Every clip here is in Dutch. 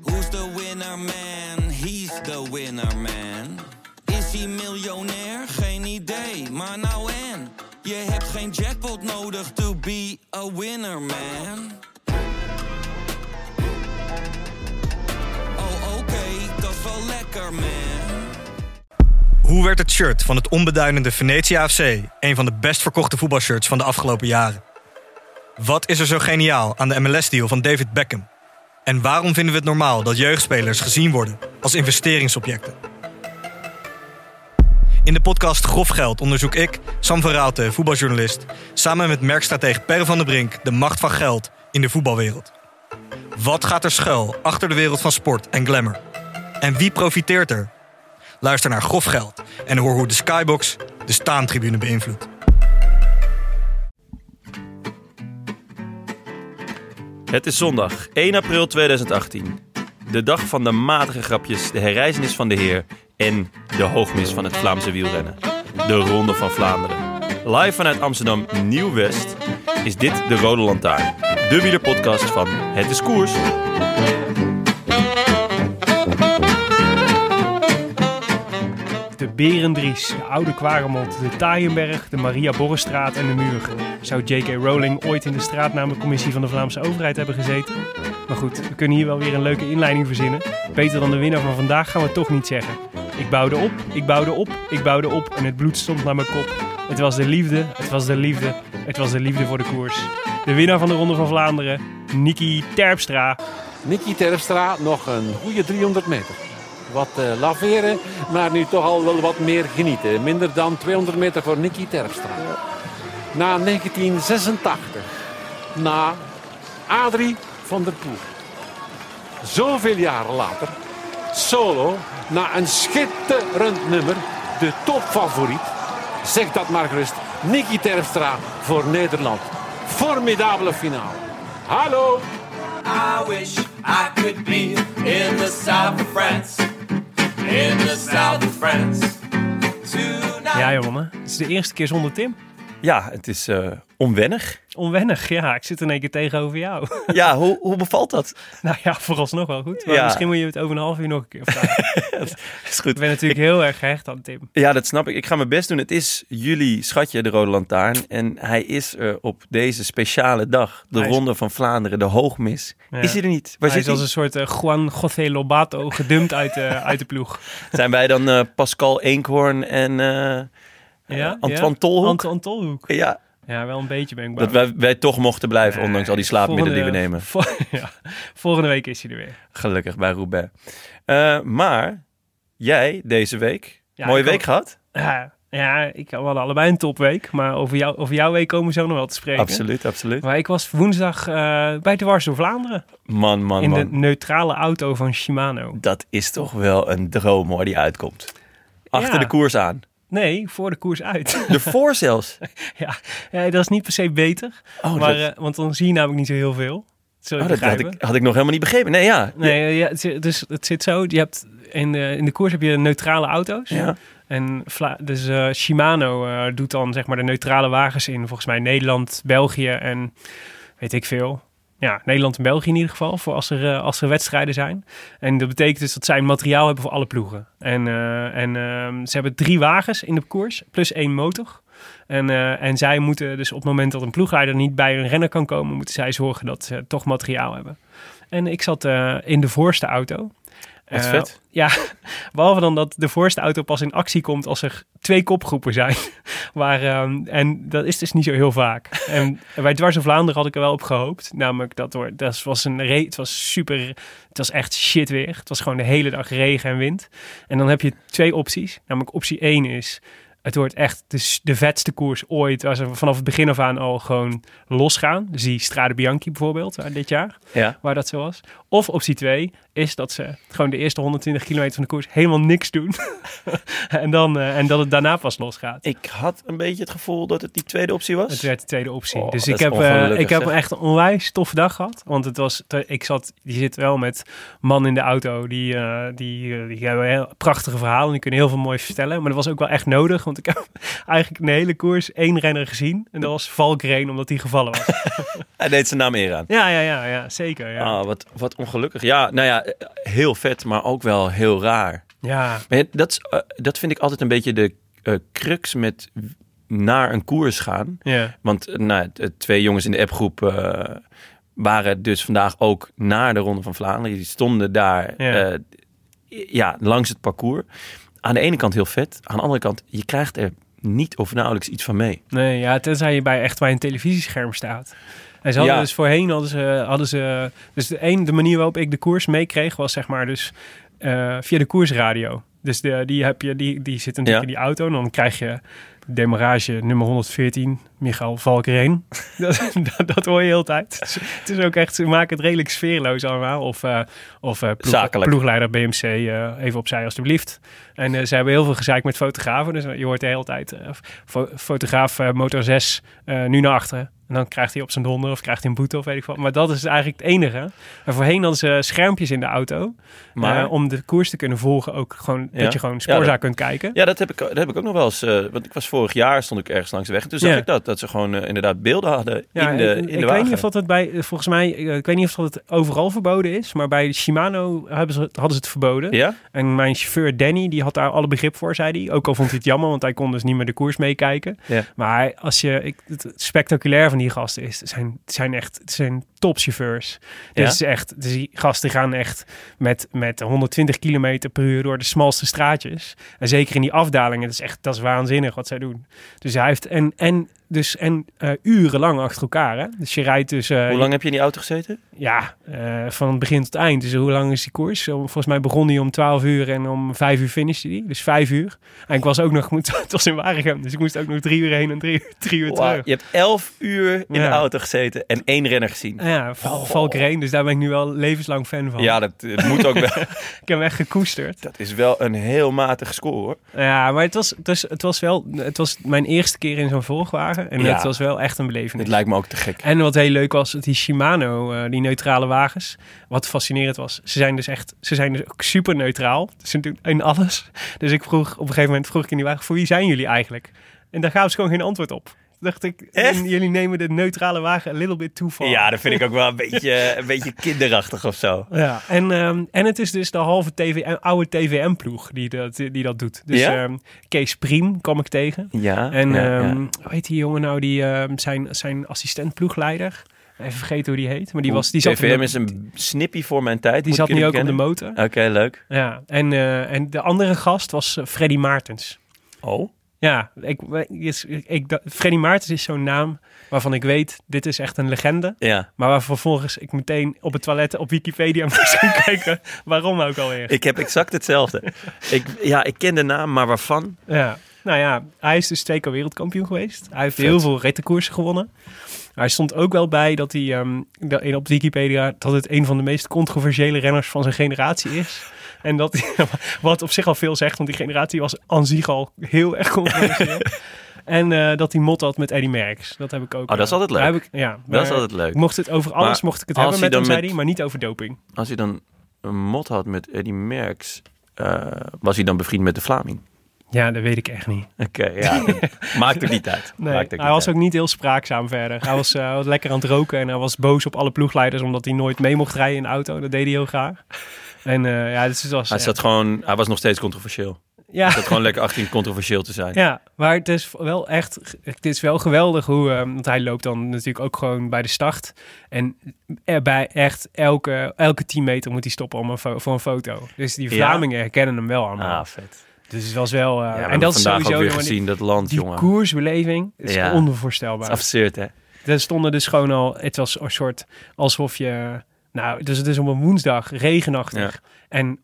Who's the winner man? He's the winner man. Is hij miljonair? Geen idee, maar nou en. Je hebt geen jackpot nodig to be a winner man. Oh oké, dat is wel lekker man. Hoe werd het shirt van het onbeduidende Venezia AFC een van de best verkochte voetbalshirts van de afgelopen jaren? Wat is er zo geniaal aan de MLS-deal van David Beckham? En waarom vinden we het normaal dat jeugdspelers gezien worden als investeringsobjecten? In de podcast Grof Geld onderzoek ik, Sam van Raalte, voetbaljournalist, samen met merkstratege Per van der Brink de macht van geld in de voetbalwereld. Wat gaat er schuil achter de wereld van sport en glamour? En wie profiteert er? Luister naar Grof Geld en hoor hoe de Skybox de staantribune beïnvloedt. Het is zondag, 1 april 2018. De dag van de matige grapjes, de herrijzenis van de Heer en de hoogmis van het Vlaamse wielrennen. De Ronde van Vlaanderen. Live vanuit Amsterdam Nieuw-West is dit de Rode Lantaarn. De wielerpodcast van Het is Koers. De Berendries, de Oude Kwaremond, de Taaienberg, de Maria Borrestraat en de Muur. Zou J.K. Rowling ooit in de straatnamencommissie van de Vlaamse overheid hebben gezeten? Maar goed, we kunnen hier wel weer een leuke inleiding verzinnen. Beter dan de winnaar van vandaag gaan we toch niet zeggen. Ik bouwde op, ik bouwde op, ik bouwde op en het bloed stond naar mijn kop. Het was de liefde, het was de liefde, het was de liefde voor de koers. De winnaar van de Ronde van Vlaanderen, Niki Terpstra. Niki Terpstra, nog een goede 300 meter. Wat laveren, maar nu toch al wel wat meer genieten. Minder dan 200 meter voor Niki Terpstra. Na 1986. Na Adrie van der Poel. Zoveel jaren later. Solo. Na een schitterend nummer. De topfavoriet. Zeg dat maar gerust. Niki Terpstra voor Nederland. Formidabele finale. Hallo. I wish I could be in the south of France. In the south of France. Ja, jongen. Het is de eerste keer zonder Tim. Ja, het is onwennig. Onwennig, ja. Ik zit in één keer tegenover jou. Ja, hoe bevalt dat? Nou ja, vooralsnog wel goed. Maar ja. Misschien moet je het over een half uur nog een keer vragen. Dat is goed. Ik ben natuurlijk heel erg gehecht aan Tim. Ja, dat snap ik. Ik ga mijn best doen. Het is jullie schatje, de Rode Lantaarn. En hij is er op deze speciale dag. De Ronde van Vlaanderen, de hoogmis. Ja. Is hij er niet? Waar hij zit is als een soort Juan José Lobato gedumpt uit de ploeg. Zijn wij dan Pascal Eenkhoorn en... Antoine Tolhoek. Antoine Tolhoek. Ja. Ja, wel een beetje ben ik bang. Dat wij toch mochten blijven, ondanks al die slaapmiddelen die we nemen. Volgende week is hij er weer. Gelukkig bij Roubaix. Maar jij deze week, mooie week gehad. Ja, we hadden allebei een topweek. Maar over jouw week komen we zo nog wel te spreken. Absoluut, absoluut. Maar ik was woensdag bij Dwars door Vlaanderen. Man. In de neutrale auto van Shimano. Dat is toch wel een droom hoor, die uitkomt. Achter de koers aan. Nee, voor de koers uit. Ervoor zelfs? Ja, dat is niet per se beter. Oh, maar, want dan zie je namelijk niet zo heel veel. Dat had ik nog helemaal niet begrepen. Nee, ja. Dus het zit zo. Je hebt in de koers heb je neutrale auto's. Ja. En dus Shimano doet dan zeg maar de neutrale wagens in. Volgens mij Nederland, België en weet ik veel. Ja, Nederland en België in ieder geval, voor als er wedstrijden zijn. En dat betekent dus dat zij materiaal hebben voor alle ploegen. En ze hebben 3 wagens in de koers, plus 1 motor. En zij moeten dus op het moment dat een ploegleider niet bij een renner kan komen, moeten zij zorgen dat ze toch materiaal hebben. En ik zat in de voorste auto. Dat is vet. Ja, behalve dan dat de voorste auto pas in actie komt als er 2 kopgroepen zijn. En dat is dus niet zo heel vaak. En bij Dwars door Vlaanderen had ik er wel op gehoopt. Namelijk, dat was een het was super... Het was echt shit weer. Het was gewoon de hele dag regen en wind. En dan heb je 2 opties. Namelijk, optie 1 is... Het wordt echt de vetste koers ooit. Waar ze vanaf het begin af aan al gewoon losgaan. Dus die Strade Bianchi bijvoorbeeld, dit jaar. Ja. Waar dat zo was. Of optie 2, is dat ze gewoon de eerste 120 kilometer van de koers helemaal niks doen. En dat het daarna pas losgaat. Ik had een beetje het gevoel dat het die tweede optie was. Het werd de tweede optie. Oh, dus ik heb echt een onwijs toffe dag gehad. Want het was, je zit wel met man in de auto. Die hebben heel prachtige verhalen. Die kunnen heel veel moois vertellen. Maar dat was ook wel echt nodig. Want ik heb eigenlijk in de hele koers 1 renner gezien. En dat was Valgren, omdat hij gevallen was. Hij deed zijn naam eer aan. Ja, zeker. Ja. Oh, wat ongelukkig. Ja, nou ja, heel vet, maar ook wel heel raar. Ja. Dat vind ik altijd een beetje de crux met naar een koers gaan. Ja. Want twee jongens in de appgroep waren dus vandaag ook naar de Ronde van Vlaanderen. Die stonden daar langs het parcours. Aan de ene kant heel vet. Aan de andere kant, je krijgt er niet of nauwelijks iets van mee. Nee, ja, tenzij je bij een televisiescherm staat. En ze hadden dus voorheen, hadden ze dus de manier waarop ik de koers meekreeg was zeg maar dus via de koersradio. Dus die zit natuurlijk in die auto en dan krijg je demarrage nummer 114, Michael Valgren. dat hoor je heel tijd. Dus het is ook echt, ze maken het redelijk sfeerloos allemaal. Of ploegleider BMC, even opzij alstublieft. En ze hebben heel veel gezeik met fotografen. Dus je hoort de hele tijd, fotograaf motor 6, nu naar achteren. En dan krijgt hij op zijn donder of krijgt hij een boete of weet ik wat. Maar dat is eigenlijk het enige. En voorheen hadden ze schermpjes in de auto. Maar om de koers te kunnen volgen ook gewoon, dat je gewoon Sporza kunt kijken. Ja, dat heb ik ook nog wel eens. Want ik was vorig jaar, stond ik ergens langs de weg. En toen zag ik dat ze gewoon inderdaad beelden hadden in de wagen. Weet niet of dat het ik weet niet of dat het overal verboden is. Maar bij Shimano hadden ze het verboden. Ja? En mijn chauffeur Danny, die had daar alle begrip voor, zei hij. Ook al vond hij het jammer, want hij kon dus niet meer de koers meekijken. Ja. Maar als het spectaculair van die gasten is, zijn topchauffeurs. Dus echt, die gasten gaan echt met 120 km per uur door de smalste straatjes. En zeker in die afdalingen, dat is waanzinnig wat zij doen. Dus hij heeft en urenlang achter elkaar. Hè? Dus je rijdt dus. Hoe lang heb je in die auto gezeten? Ja, van het begin tot het eind. Dus hoe lang is die koers? Volgens mij begon die om 12 uur en om 5 uur finishte die. Dus 5 uur. En ik was ook nog, het was in Waregem, dus ik moest ook nog 3 uur heen en 3 uur terug. Je hebt 11 uur in de auto gezeten en 1 renner gezien. Ja, Valgren. Dus daar ben ik nu wel levenslang fan van. Ja, dat moet ook wel. Ik heb hem echt gekoesterd. Dat is wel een heel matige score, hoor. Ja, maar het was mijn eerste keer in zo'n volgwagen. En dat was wel echt een belevenis. Het lijkt me ook te gek. En wat heel leuk was, die Shimano, die neutrale wagens. Wat fascinerend was. Ze zijn dus ook super neutraal. Ze doen in alles. Dus ik vroeg op een gegeven moment in die wagen, voor wie zijn jullie eigenlijk? En daar gaven ze gewoon geen antwoord op. Dacht ik, jullie nemen de neutrale wagen een little bit too far. Ja, dat vind ik ook wel een beetje kinderachtig of zo. Ja, en het is dus de halve oude TVM-ploeg die dat doet. Dus Kees Priem kwam ik tegen. Ja. Hoe heet die jongen nou? Die zijn assistent-ploegleider. Even vergeten hoe die heet. Maar die was... Die zat TVM is een snippie voor mijn tijd. Die zat nu ook op de motor. Oké, leuk. Ja, en de andere gast was Freddy Maartens. Oh. Ja, Freddy Maartens is zo'n naam waarvan ik weet, dit is echt een legende. Ja. Maar waar vervolgens ik meteen op het toilet op Wikipedia moest gaan kijken. Waarom ook alweer? Ik heb exact hetzelfde. Ik ken de naam, maar waarvan? Ja. Nou ja, hij is dus 2 keer wereldkampioen geweest. Hij heeft heel veel rittenkoersen gewonnen. Hij stond ook wel bij dat hij op Wikipedia dat het een van de meest controversiële renners van zijn generatie is. En dat, wat op zich al veel zegt, want die generatie was aan zich al heel erg controversieel. En dat hij mot had met Eddy Merckx. Dat heb ik ook. Oh, dat is altijd leuk. Dat is altijd leuk. Mocht het over alles, mocht ik het hebben met hem, zei hij, maar niet over doping. Als hij dan een mot had met Eddy Merckx, was hij dan bevriend met de Vlaming? Ja, dat weet ik echt niet. Oké, ja. Maakt er niet uit. Nee, hij was ook niet heel spraakzaam verder. Hij was lekker aan het roken en hij was boos op alle ploegleiders omdat hij nooit mee mocht rijden in de auto. Dat deed hij heel graag. En dus het was... Hij was nog steeds controversieel. Ja. Hij zat gewoon lekker achter hem controversieel te zijn. Ja, maar het is wel echt... Het is wel geweldig hoe... want hij loopt dan natuurlijk ook gewoon bij de start. En bij echt elke 10 meter moet hij stoppen voor een foto. Dus die Vlamingen herkennen hem wel allemaal. Ah, vet. Dus het was wel... en dat is sowieso ook weer gezien, dat land, die jongen. Die koersbeleving is onvoorstelbaar. Dat is absurd, hè? Er stonden dus gewoon al... Het was een soort alsof je... Nou, dus het is op een woensdag, regenachtig. Ja. En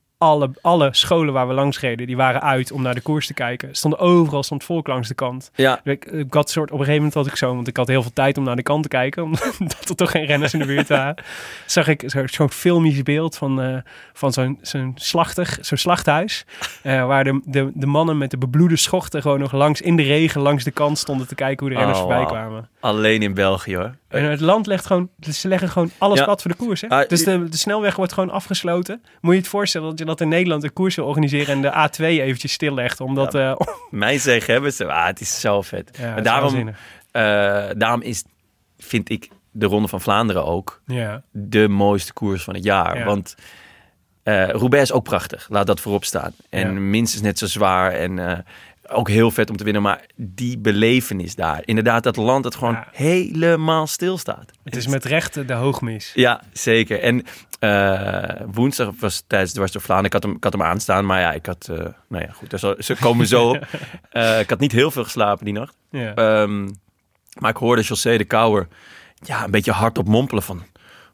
alle scholen waar we langs reden, die waren uit om naar de koers te kijken. Overal stond volk langs de kant. Ja. Ik had soort, op een gegeven moment had ik zo, want ik had heel veel tijd om naar de kant te kijken, omdat er toch geen renners in de buurt waren. Zag ik zo'n filmisch beeld van zo'n slachthuis, waar de mannen met de bebloede schochten gewoon nog langs in de regen langs de kant stonden te kijken hoe de renners voorbij kwamen. Alleen in België, hoor. En het land legt gewoon, ze leggen gewoon alles plat voor de koers. Hè? Dus de snelweg wordt gewoon afgesloten. Moet je het voorstellen dat je dat in Nederland een koers wil organiseren en de A2 eventjes stillegt, omdat... Ja, mij zeggen hebben ze, het is zo vet. Ja, en daarom is, vind ik, de Ronde van Vlaanderen ook de mooiste koers van het jaar. Ja. Want Roubaix is ook prachtig, laat dat voorop staan. En minstens net zo zwaar en... ook heel vet om te winnen, maar die belevenis daar. Inderdaad, dat land dat gewoon helemaal stilstaat. Het is met recht de hoogmis. Ja, zeker. En woensdag was tijdens Dwars door Vlaanderen. Ik had hem aanstaan, maar ja, ik had... nou ja, goed, ze komen zo op. Ik had niet heel veel geslapen die nacht. Ja. Maar ik hoorde Josée de Kouwer een beetje hardop mompelen van...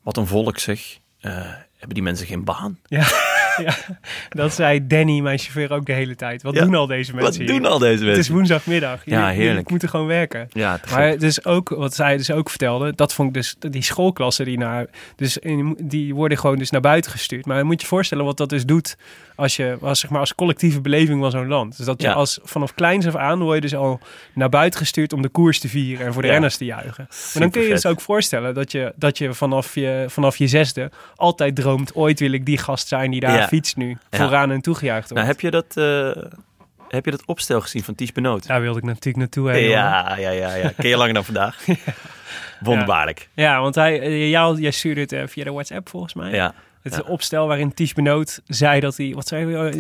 Wat een volk, zeg. Hebben die mensen geen baan? Ja. Ja, dat zei Danny, mijn chauffeur, ook de hele tijd. Wat doen al deze mensen hier? Het is woensdagmiddag. Ja, heerlijk. Ik moet er gewoon werken. Ja, maar dus ook, wat zij dus ook vertelde, dat vond ik dus, die schoolklassen die worden gewoon dus naar buiten gestuurd. Maar je moet je voorstellen wat dat dus doet als collectieve beleving van zo'n land. Dus dat je vanaf kleins af aan word je dus al naar buiten gestuurd om de koers te vieren en voor de renners te juichen. Maar dan kun je je dus ook voorstellen dat je vanaf je zesde altijd droomt, ooit wil ik die gast zijn die daar fiets nu vooraan en toegejuicht wordt. Nou, heb je dat opstel gezien van Tiesj Benoot? Daar wilde ik natuurlijk naartoe heen. Ja. Ken je langer dan vandaag? Wonderbaarlijk. Ja, want jij stuurde het via de WhatsApp volgens mij. Ja. Het is een opstel waarin Tiesj Benoot zei dat hij... Wat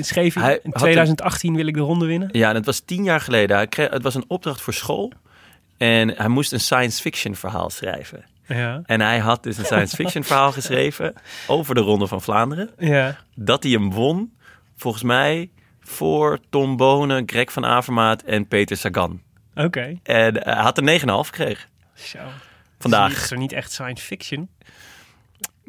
schreef hij? In 2018 wil ik de ronde winnen. Ja, en het was 10 jaar geleden. Het was een opdracht voor school. En hij moest een science fiction verhaal schrijven. Ja. En hij had dus een science fiction verhaal geschreven over de Ronde van Vlaanderen. Ja. Dat hij hem won, volgens mij, voor Tom Boonen, Greg Van Avermaet en Peter Sagan. Oké. En hij had er 9,5 gekregen. Zo. Vandaag. Is er niet echt science fiction?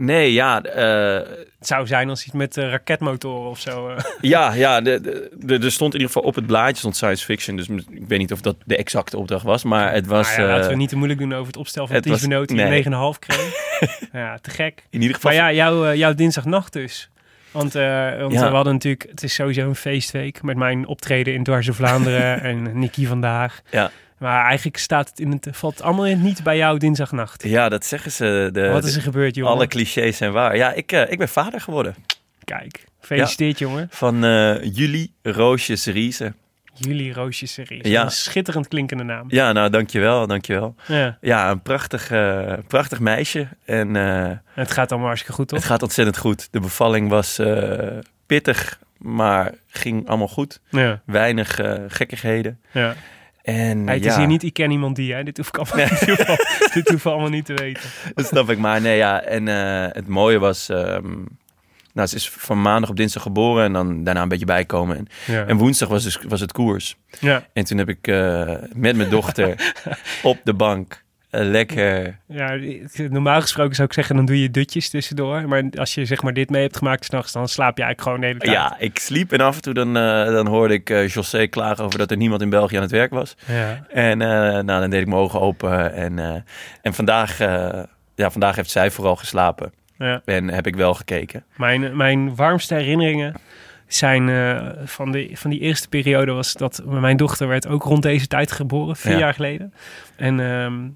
Nee, het zou zijn als iets met raketmotoren of zo. Ja, er stond in ieder geval op het blaadje stond science fiction. Dus ik weet niet of dat de exacte opdracht was, maar het was... laten we niet te moeilijk doen over het opstel van Tiesj Benoot die 9,5 kreeg. Ja, te gek. In ieder geval... Maar ja, jouw dinsdagnacht dus. Want we hadden natuurlijk... Het is sowieso een feestweek met mijn optreden in Dwars door Vlaanderen en Niki vandaag. Ja. Maar eigenlijk valt het allemaal niet bij jou dinsdagnacht. Ja, dat zeggen ze. Wat is er gebeurd, jongen? Alle clichés zijn waar. Ja, ik ben vader geworden. Kijk, gefeliciteerd, jongen. Van Julie Roosje Seriese. Een schitterend klinkende naam. Ja, nou, dankjewel. Ja, een prachtig meisje. En het gaat allemaal hartstikke goed, toch? Het gaat ontzettend goed. De bevalling was pittig, maar ging allemaal goed. Ja. Weinig gekkigheden. Ja. En, het is hier niet, ik ken iemand die, hè? Dit hoef ik allemaal, allemaal niet te weten. Dat snap ik, maar nee, ja. En het mooie was, ze is van maandag op dinsdag geboren en dan daarna een beetje bijkomen. En woensdag was het koers. Ja. En toen heb ik met mijn dochter op de bank... Lekker. Ja, normaal gesproken zou ik zeggen, dan doe je dutjes tussendoor. Maar als je zeg maar dit mee hebt gemaakt 's nachts, dan slaap je eigenlijk gewoon de hele tijd. Ja, ik sliep en af en toe dan hoorde ik José klagen over dat er niemand in België aan het werk was. Ja. En dan deed ik mijn ogen open. En vandaag heeft zij vooral geslapen. Ja. En heb ik wel gekeken. Mijn warmste herinneringen... zijn van die eerste periode was dat mijn dochter werd ook rond deze tijd geboren, 4 jaar geleden. En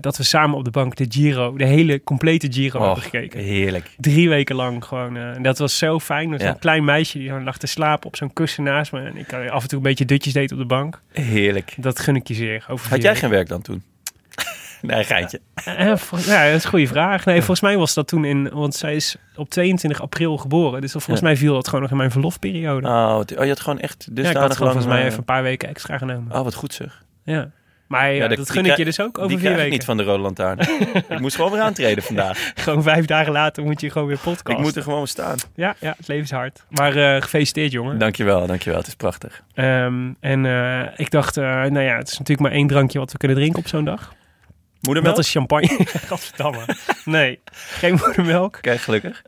dat we samen op de bank de hele complete Giro hebben gekeken. Heerlijk. 3 weken lang gewoon. En dat was zo fijn. Dat was een klein meisje die lag te slapen op zo'n kussen naast me. En ik af en toe een beetje dutjes deed op de bank. Heerlijk. Dat gun ik je zeer. Had jij geen werk dan toen? Nee, geitje. Ja, dat is een goede vraag. Nee, volgens mij was dat toen want zij is op 22 april geboren. Dus volgens mij viel dat gewoon nog in mijn verlofperiode. Oh, je had gewoon echt dusdanig lang... volgens mij even een paar weken extra genomen. Oh, wat goed zeg. Ja. Maar dat gun ik je dus ook over 4 weken. Die krijg ik niet van de Rode Lantaarn. Ik moest gewoon weer aantreden vandaag. Gewoon 5 dagen later moet je gewoon weer podcasten. Ik moet er gewoon staan. Ja, het leven is hard. Maar gefeliciteerd, jongen. Dankjewel. Het is prachtig. Ik dacht, het is natuurlijk maar 1 drankje wat we kunnen drinken op zo'n dag. Moedermelk? Dat is champagne. Gadverdamme. Nee, geen moedermelk. Kijk, gelukkig.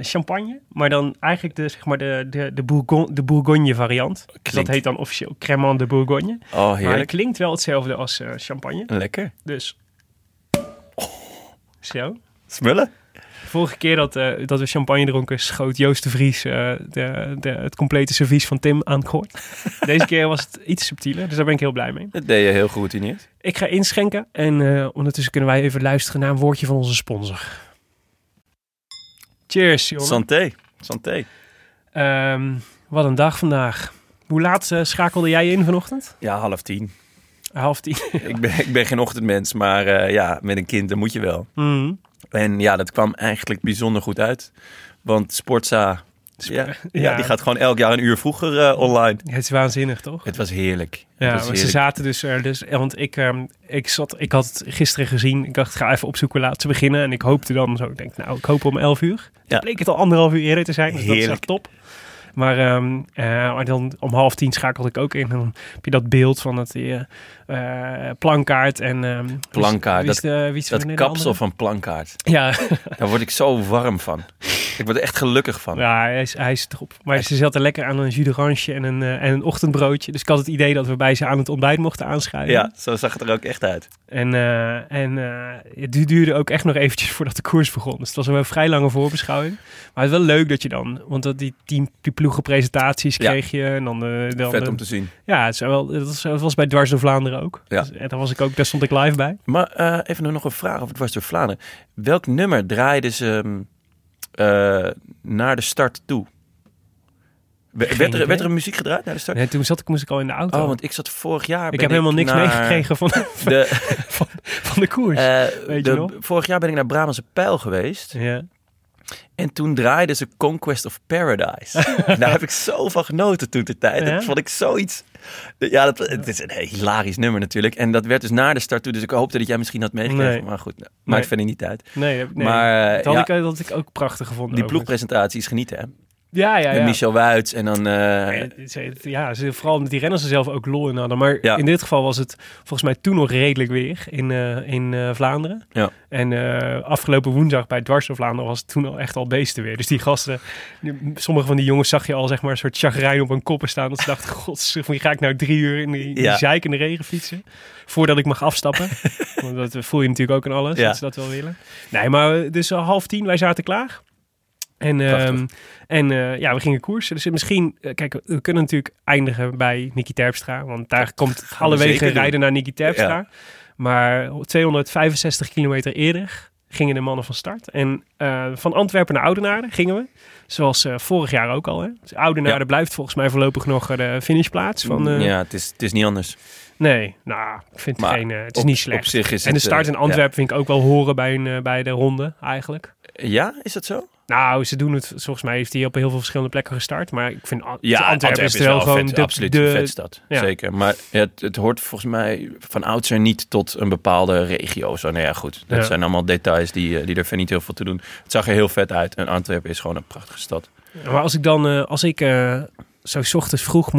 Champagne, maar dan eigenlijk de Bourgogne variant. Klinkt. Dat heet dan officieel Cremant de Bourgogne. Oh, heerlijk. Maar het klinkt wel hetzelfde als champagne. Lekker. Dus. Oh. Zo. Smullen. De vorige keer dat we champagne dronken, schoot Joost de Vries het complete servies van Tim aan het koord. Deze keer was het iets subtieler, dus daar ben ik heel blij mee. Dat deed je heel geroutineerd. Ik ga inschenken en ondertussen kunnen wij even luisteren naar een woordje van onze sponsor. Cheers, jongen. Santé. Santé. Wat een dag vandaag. Hoe laat schakelde jij in vanochtend? Ja, 9:30. 9:30? Ik ben geen ochtendmens, maar met een kind, dan moet je wel. Mm. En ja, dat kwam eigenlijk bijzonder goed uit. Want Sporza, die gaat gewoon elk jaar een uur vroeger online. Het is waanzinnig, toch? Het was heerlijk. Ja, was heerlijk. Ze zaten dus want ik had het gisteren gezien. Ik dacht, ga even opzoeken, laat ze beginnen. En ik hoopte dan zo, ik hoop om 11:00. Ja. Bleek het al 1,5 uur eerder te zijn, dus heerlijk. Dat is echt top. Maar dan om 9:30 schakelde ik ook in. En dan heb je dat beeld van dat plankaart. Plankaart, dat kapsel van plankaart. Ja. Daar word ik zo warm van. Ik word er echt gelukkig van. Ja, hij is top. Maar ze zaten lekker aan een jus d'orange en een ochtendbroodje. Dus ik had het idee dat we bij ze aan het ontbijt mochten aanschuiven. Ja, zo zag het er ook echt uit. Het duurde ook echt nog eventjes voordat de koers begon. Dus het was een vrij lange voorbeschouwing. Maar het is wel leuk dat je dan... Want dat die ploegenpresentaties kreeg je. En dan vet om te zien. Ja, dat was bij Dwars door Vlaanderen ook. Ja. Dus, en daar stond ik live bij. Maar even nog een vraag over Dwars door Vlaanderen. Welk nummer draaiden ze... naar de start toe. Werd er muziek gedraaid naar de start? Nee, toen moest ik al in de auto. Oh, want ik zat vorig jaar... Ik heb helemaal niks meegekregen van de koers. Weet je nog? Vorig jaar ben ik naar Brabantse Pijl geweest. Ja. En toen draaiden ze Conquest of Paradise. Daar heb ik zo van genoten toen de tijd. Ja? Dat vond ik zoiets... Ja, het is een hilarisch nummer natuurlijk. En dat werd dus na de start toe. Dus ik hoopte dat jij misschien had meegekregen. Nee. Maar goed, maakt verder niet uit. Nee. Maar dat had ik ook prachtig gevonden. Die ploegpresentaties genieten, hè? Ja. Met Michel Wuits en dan... vooral omdat die renners er zelf ook lol in hadden. Maar in dit geval was het volgens mij toen nog redelijk weer in Vlaanderen. Ja. En afgelopen woensdag bij Dwars door Vlaanderen was het toen al echt al beesten weer. Dus die gasten, sommige van die jongens zag je al zeg maar een soort chagrijn op hun koppen staan. Dat ze dachten, god, ga ik nou 3 uur in die zeikende regen fietsen? Voordat ik mag afstappen. Want dat voel je natuurlijk ook in alles, dat ze dat wel willen. Nee, maar dus 9:30, wij zaten klaar. En we gingen koersen. Dus misschien... Kijk, we kunnen natuurlijk eindigen bij Niki Terpstra. Want daar komt alle wegen rijden naar Niki Terpstra. Ja. Maar 265 kilometer eerder gingen de mannen van start. En van Antwerpen naar Oudenaarde gingen we. Zoals vorig jaar ook al. Hè? Dus Oudenaarde blijft volgens mij voorlopig nog de finishplaats. Het is niet anders. Nee, ik vind het is niet slecht. Op zich is en de start in Antwerpen vind ik ook wel horen bij de ronde eigenlijk. Ja, is dat zo? Nou, ze doen het. Volgens mij heeft hij op heel veel verschillende plekken gestart. Maar ik vind Antwerpen is wel gewoon absoluut de vetstad. Ja. Zeker. Maar het hoort volgens mij van oudsher niet tot een bepaalde regio. Zo, goed. Dat zijn allemaal details die er niet heel veel te doen. Het zag er heel vet uit. En Antwerpen is gewoon een prachtige stad. Ja, maar als ik zo 's ochtends vroeg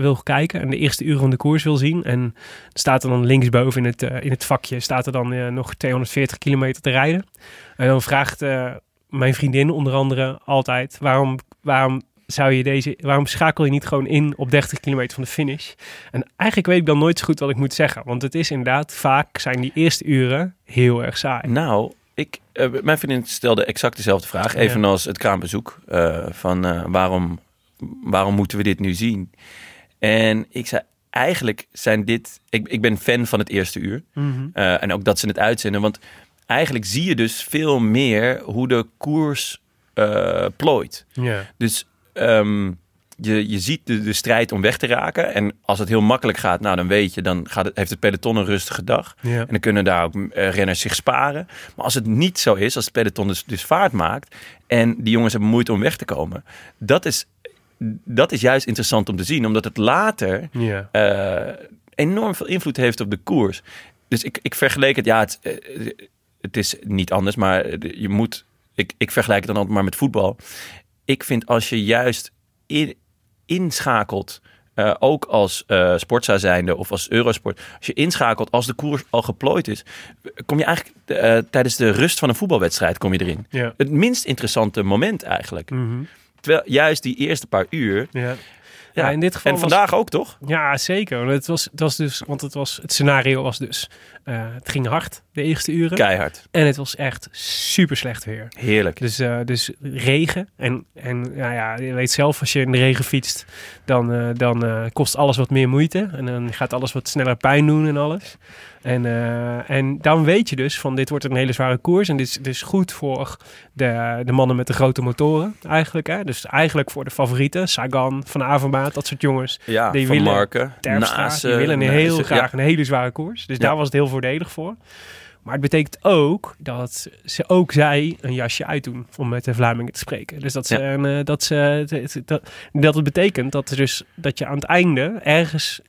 wil kijken en de eerste uur van de koers wil zien. En staat er dan linksboven in het vakje, staat er dan nog 240 kilometer te rijden. En dan vraagt mijn vriendin onder andere altijd, waarom schakel je niet gewoon in op 30 kilometer van de finish? En eigenlijk weet ik dan nooit zo goed wat ik moet zeggen. Want het is inderdaad, vaak zijn die eerste uren heel erg saai. Nou, mijn vriendin stelde exact dezelfde vraag. Evenals het kraambezoek. Waarom moeten we dit nu zien? En ik zei, eigenlijk zijn dit... Ik ben fan van het eerste uur. Mm-hmm. En ook dat ze het uitzenden. Want eigenlijk zie je dus veel meer hoe de koers plooit. Yeah. Dus je ziet de strijd om weg te raken. En als het heel makkelijk gaat, dan weet je... heeft het peloton een rustige dag. Yeah. En dan kunnen daar ook renners zich sparen. Maar als het niet zo is, als het peloton dus vaart maakt... en die jongens hebben moeite om weg te komen... Dat is juist interessant om te zien. Omdat het later enorm veel invloed heeft op de koers. Dus ik vergeleek het... Het is niet anders, maar je moet... Ik vergelijk het dan altijd maar met voetbal. Ik vind als je juist inschakelt... ook als Sporza zijnde of als Eurosport, als je inschakelt, als de koers al geplooid is, kom je eigenlijk tijdens de rust van een voetbalwedstrijd kom je erin. Ja. Het minst interessante moment eigenlijk. Mm-hmm. Terwijl juist die eerste paar uur... Ja. Ja, in dit geval en vandaag was, ook, toch? Ja, zeker. Het scenario was dus... het ging hard, de eerste uren. Keihard. En het was echt super slecht weer. Heerlijk. Dus regen. En nou ja, je weet zelf, als je in de regen fietst... dan kost alles wat meer moeite. En dan gaat alles wat sneller pijn doen en alles. En dan weet je dus van dit wordt een hele zware koers. En dit is goed voor de mannen met de grote motoren eigenlijk. Hè? Dus eigenlijk voor de favorieten. Sagan, Van Avermaet, dat soort jongens. Ja, die Vanmarcke, Terpstra, die willen heel graag een hele zware koers. Dus daar was het heel voordelig voor. Maar het betekent ook dat ze ook zij een jasje uitdoen om met de Vlamingen te spreken. Dus dat het betekent dat je aan het einde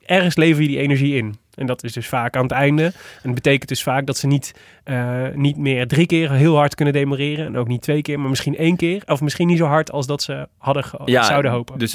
ergens lever je die energie in. En dat is dus vaak aan het einde. En dat betekent dus vaak dat ze niet meer 3 keer heel hard kunnen demareren. En ook niet 2 keer, maar misschien 1 keer. Of misschien niet zo hard als dat ze zouden hopen. Dus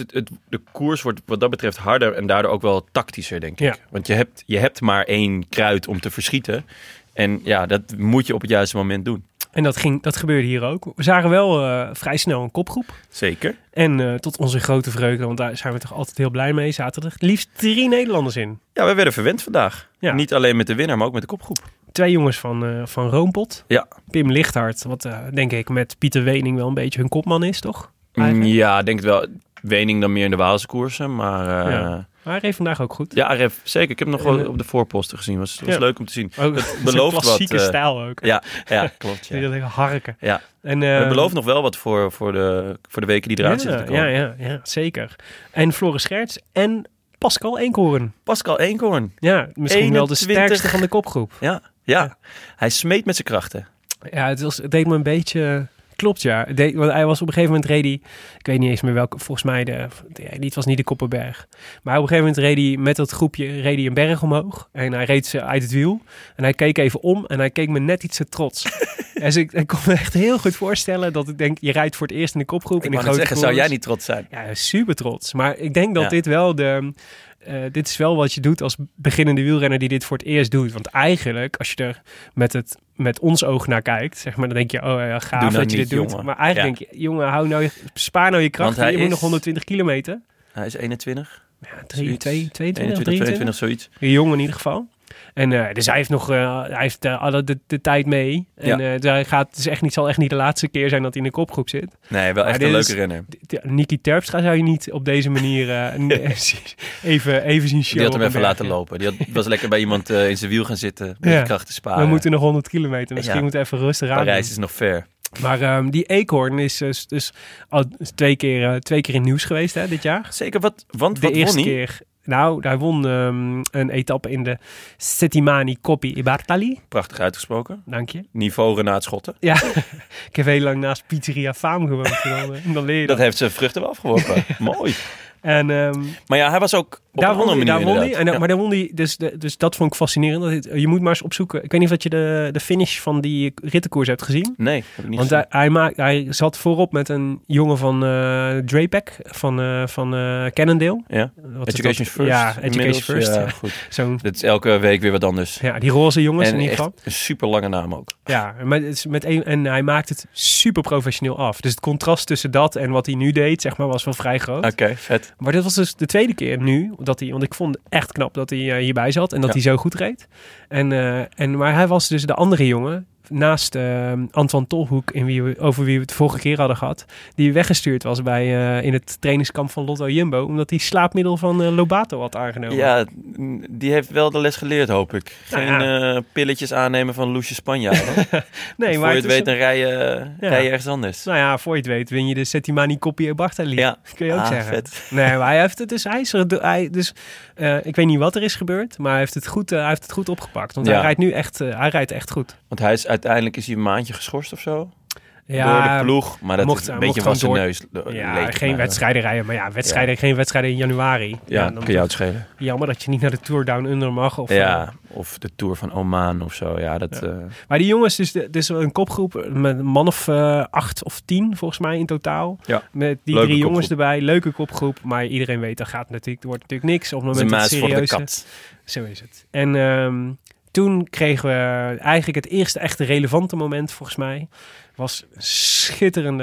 de koers wordt wat dat betreft harder en daardoor ook wel tactischer, denk ik. Want je hebt maar 1 kruid om te verschieten. En ja, dat moet je op het juiste moment doen. En dat gebeurde hier ook. We zagen wel vrij snel een kopgroep. Zeker. En tot onze grote vreugde, want daar zijn we toch altijd heel blij mee, zaten er liefst 3 Nederlanders in. Ja, we werden verwend vandaag. Ja. Niet alleen met de winnaar, maar ook met de kopgroep. 2 jongens van Roompot. Ja. Pim Lichthart, wat denk ik met Pieter Wening wel een beetje hun kopman is, toch? Eigenlijk? Ja, denk het wel. Wening dan meer in de Waalse koersen, maar... Ja. Maar hij reed vandaag ook goed. Ja, hij reed, zeker. Ik heb hem nog wel op de voorposten gezien. Het was leuk om te zien. Oh, het belooft klassieke stijl ook. Ja, klopt. Ja. Die harken. Ja. En, het belooft nog wel wat voor de weken die eruit zitten te komen. Ja, zeker. En Floris Scherts en Pascal Eenkhoorn. Ja, misschien 21. Wel de sterkste van de kopgroep. Ja. Hij smeet met zijn krachten. Ja, het deed me een beetje... Klopt, ja. Want hij was op een gegeven moment ready. Ik weet niet eens meer welke. Volgens mij het was niet de Koppenberg. Maar op een gegeven moment reed hij met dat groepje een berg omhoog. En hij reed ze uit het wiel. En hij keek even om. En hij keek me net iets te trots. Dus ik kon me echt heel goed voorstellen dat ik denk... Je rijdt voor het eerst in de kopgroep. Zou jij niet trots zijn? Ja, super trots. Maar ik denk dat dit wel de... dit is wel wat je doet als beginnende wielrenner die dit voor het eerst doet. Want eigenlijk, als je er met ons oog naar kijkt, zeg maar, dan denk je, oh ja, gaaf nou dat je dit doet. Maar eigenlijk denk je, jongen, spaar nou je kracht. Je moet nog 120 kilometer. Hij is 21. Ja, 22, zoiets. Een jongen in ieder geval. En dus hij heeft nog de tijd mee. En zal echt niet de laatste keer zijn dat hij in de kopgroep zit. Nee, wel echt een leuke renner. Niki Terpstra zou je niet op deze manier even zien showen. Die had hem even laten lopen. Was lekker bij iemand in zijn wiel gaan zitten. Om zijn krachten te sparen. We moeten nog 100 kilometer. Misschien moeten we even rustig aan. Parijs is nog ver. Maar die Eekhoorn is dus al 2 keer in nieuws geweest dit jaar. Zeker, want de eerste keer... Nou, hij won een etappe in de Settimani Coppi Bartali. Prachtig uitgesproken. Dank je. Niveau Renaat Schotten. Ja, ik heb heel lang naast Pizzeria Faam gewoond. Dat heeft zijn vruchten wel afgeworpen. Mooi. Maar ja, hij was ook op een andere manier. Daar won hij. Maar daar won hij. Dus dat vond ik fascinerend. Je moet maar eens opzoeken. Ik weet niet of je de finish van die rittenkoers hebt gezien. Nee, heb ik niet gezien. Want hij zat voorop met een jongen van Drapac, van Cannondale. Ja. Education First. Ja, Education First. Ja, goed. Dat is elke week weer wat anders. Ja, die roze jongens in ieder geval. Een super lange naam ook. Ja, maar en hij maakt het super professioneel af. Dus het contrast tussen dat en wat hij nu deed, zeg maar, was wel vrij groot. Oké, vet. Maar dit was dus de tweede keer nu, want ik vond het echt knap dat hij hierbij zat en dat hij zo goed reed. Maar hij was dus de andere jongen, naast Antoine Tolhoek, over wie we het vorige keer hadden gehad, die weggestuurd was in het trainingskamp van Lotto Jumbo, omdat hij slaapmiddel van Lobato had aangenomen. Ja, die heeft wel de les geleerd, hoop ik. Geen pilletjes aannemen van Loesje Spanjaarden. Nee, maar voor je het weet, dan rij je ergens anders. Nou ja, voor je het weet, win je de Settimani Coppi e Bartali. Ja. Kun je ook zeggen. Vet. Nee, maar hij heeft het dus ik weet niet wat er is gebeurd, maar hij heeft het goed opgepakt. Want hij rijdt nu echt goed. Want uiteindelijk is hij een maandje geschorst of zo? ja, door de ploeg. Maar dat is een beetje van zijn neus. Ja, geen wedstrijden rijden. Maar ja, wedstrijden, ja, geen wedstrijden in januari. Ja, dan kun je uitschelen. Jammer dat je niet naar de Tour Down Under mag. Of, ja, of de Tour van Oman of zo. Ja, dat, ja. Maar die jongens, dus het is een kopgroep met een man of 8 of 10 volgens mij in totaal. Ja. Met die leuke drie kopgroep. Jongens erbij. Leuke kopgroep. Maar iedereen weet, dat gaat natuurlijk, er wordt natuurlijk niks. Op het moment dat het serieus is. Zo is het. En toen kregen we eigenlijk het eerste echte relevante moment, volgens mij. Was een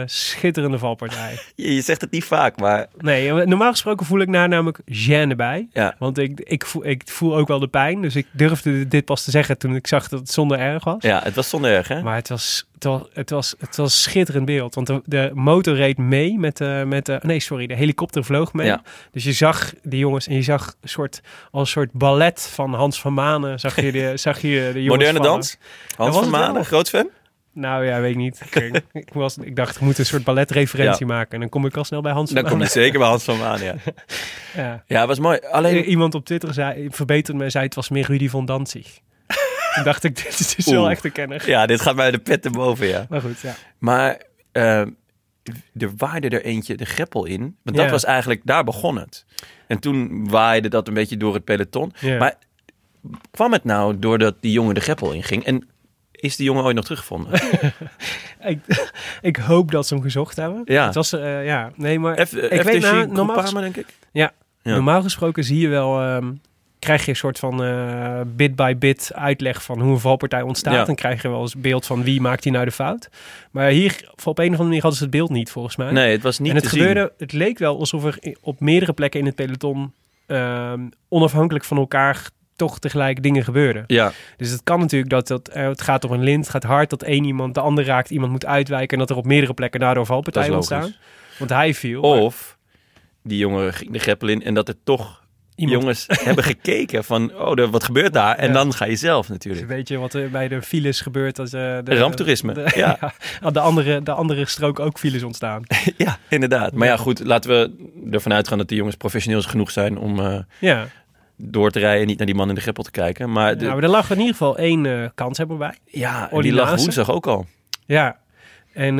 schitterende valpartij. Je zegt het niet vaak, maar... Nee, normaal gesproken voel ik daar namelijk gêne bij. Ja. Want ik voel ook wel de pijn. Dus ik durfde dit pas te zeggen toen ik zag dat het zonder erg was. Ja, het was zonder erg, hè? Maar het was schitterend beeld. Want de motor reed mee de helikopter vloog mee. Ja. Dus je zag die jongens en je zag een soort ballet van Hans van Manen. Zag je de jongens moderne dans? Hans van Manen, groot fan? Nou ja, weet ik niet. Ik dacht, ik moet een soort balletreferentie maken. En dan kom ik al snel bij Hans van Maan. Dan kom je zeker bij Hans van Maan, ja. Ja, het was mooi. Alleen... Iemand op Twitter verbeterde me en zei, het was meer Rudy van Danzig. Toen dacht ik, dit is wel echt een kenner. Ja, dit gaat mij de pet erboven, ja. Maar goed, ja. Maar er waaide er eentje de greppel in. Want dat was eigenlijk, daar begon het. En toen waaide dat een beetje door het peloton. Ja. Maar kwam het nou doordat die jongen de greppel inging? En... Is die jongen ooit nog teruggevonden? ik hoop dat ze hem gezocht hebben. Ja. Het was, nee, maar... denk ik. Ja, normaal gesproken zie je wel... krijg je een soort van bit-by-bit uitleg van hoe een valpartij ontstaat. Ja. Dan krijg je wel eens beeld van wie maakt die nou de fout. Maar hier, op een of andere manier, hadden ze het beeld niet, volgens mij. Nee, het was niet te zien. En het gebeurde... Het leek wel alsof er op meerdere plekken in het peloton... onafhankelijk van elkaar... toch tegelijk dingen gebeuren. Ja. Dus het kan natuurlijk dat het gaat om een lint, het gaat hard, dat één iemand de ander raakt, iemand moet uitwijken en dat er op meerdere plekken daardoor valpartijen ontstaan. Want hij viel. Of die jongen ging de greppel in en dat er toch jongens hebben gekeken van, wat gebeurt daar? En dan ga je zelf natuurlijk. Dus weet je wat er bij de files gebeurt? Als de ramptoerisme. De andere strook ook files ontstaan. Ja, inderdaad. Maar ja, goed, laten we ervan uitgaan dat die jongens professioneel genoeg zijn om... door te rijden en niet naar die man in de greppel te kijken. Maar, maar er lag in ieder geval één kans hebben wij. Ja, en die lag woensdag ook al. Ja, en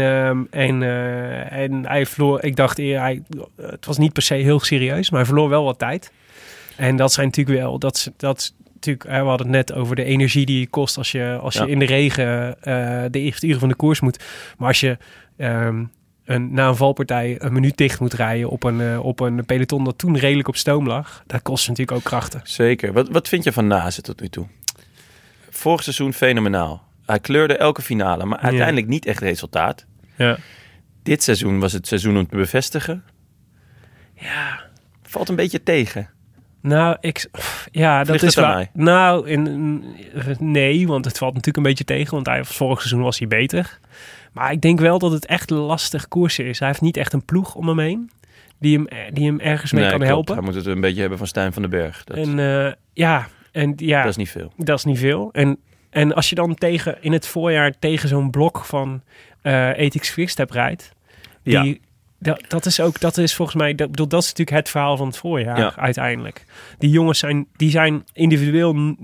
hij verloor... Ik dacht, het was niet per se heel serieus, maar hij verloor wel wat tijd. En dat zijn natuurlijk wel... we hadden het net over de energie die je kost als je in de regen de eerste uren van de koers moet. Maar als je... na een valpartij een minuut dicht moet rijden op een peloton dat toen redelijk op stoom lag. Dat kost natuurlijk ook krachten. Zeker. Wat vind je van Nase tot nu toe? Vorig seizoen fenomenaal. Hij kleurde elke finale, maar uiteindelijk niet echt resultaat. Ja. Dit seizoen was het seizoen om te bevestigen. Ja. Valt een beetje tegen. Nou, dat is waar. Nou, nee, want het valt natuurlijk een beetje tegen. Want vorig seizoen was hij beter. Maar ik denk wel dat het echt lastig koersen is. Hij heeft niet echt een ploeg om hem heen die hem ergens mee kan helpen. Hij moet het een beetje hebben van Stijn van den Berg. Dat is niet veel. En als je dan in het voorjaar tegen zo'n blok van Etixx Quick-Step rijdt... Dat is volgens mij... Dat is natuurlijk het verhaal van het voorjaar uiteindelijk. Die jongens zijn individueel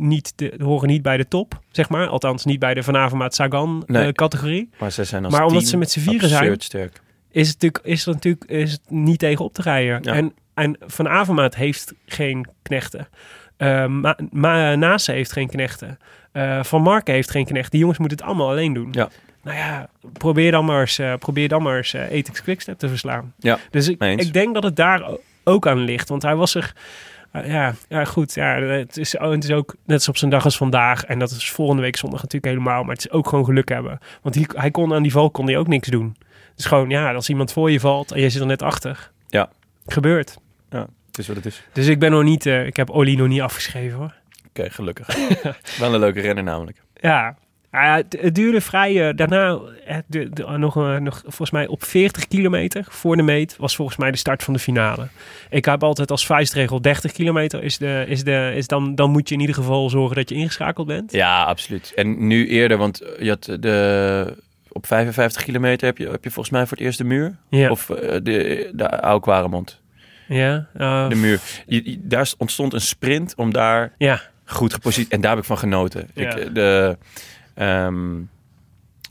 horen niet bij de top, zeg maar. Althans, niet bij de Van Avermaet Sagan categorie. Maar ze zijn als maar omdat ze met z'n vieren zijn, sterk. Is het niet tegen op te rijden. Ja. En Van Avermaet heeft geen knechten. Nase heeft geen knechten. Vanmarcke heeft geen knechten. Die jongens moeten het allemaal alleen doen. Ja. Nou ja, probeer dan maar eens Etixx Quick-Step te verslaan. Ja, dus ik denk dat het daar ook aan ligt. Want hij was er... het is ook net als op zijn dag als vandaag. En dat is volgende week zondag natuurlijk helemaal. Maar het is ook gewoon geluk hebben. Want hij kon aan die val ook niks doen. Dus gewoon, als iemand voor je valt en jij zit er net achter. Ja. Gebeurt. Ja, het is wat het is. Dus ik ben nog niet... ik heb Oli nog niet afgeschreven, hoor. Oké, gelukkig. Wel een leuke renner namelijk. Ja. Het duurde vrij... daarna nog volgens mij op 40 kilometer voor de meet... was volgens mij de start van de finale. Ik heb altijd als vuistregel 30 kilometer. Dan moet je in ieder geval zorgen dat je ingeschakeld bent. Ja, absoluut. En nu eerder, want je had op 55 kilometer heb je volgens mij voor het eerst de muur. Ja. Of de Oude Quaremont. Ja. De muur. Daar ontstond een sprint om daar goed gepositioneerd... En daar heb ik van genoten. Ja.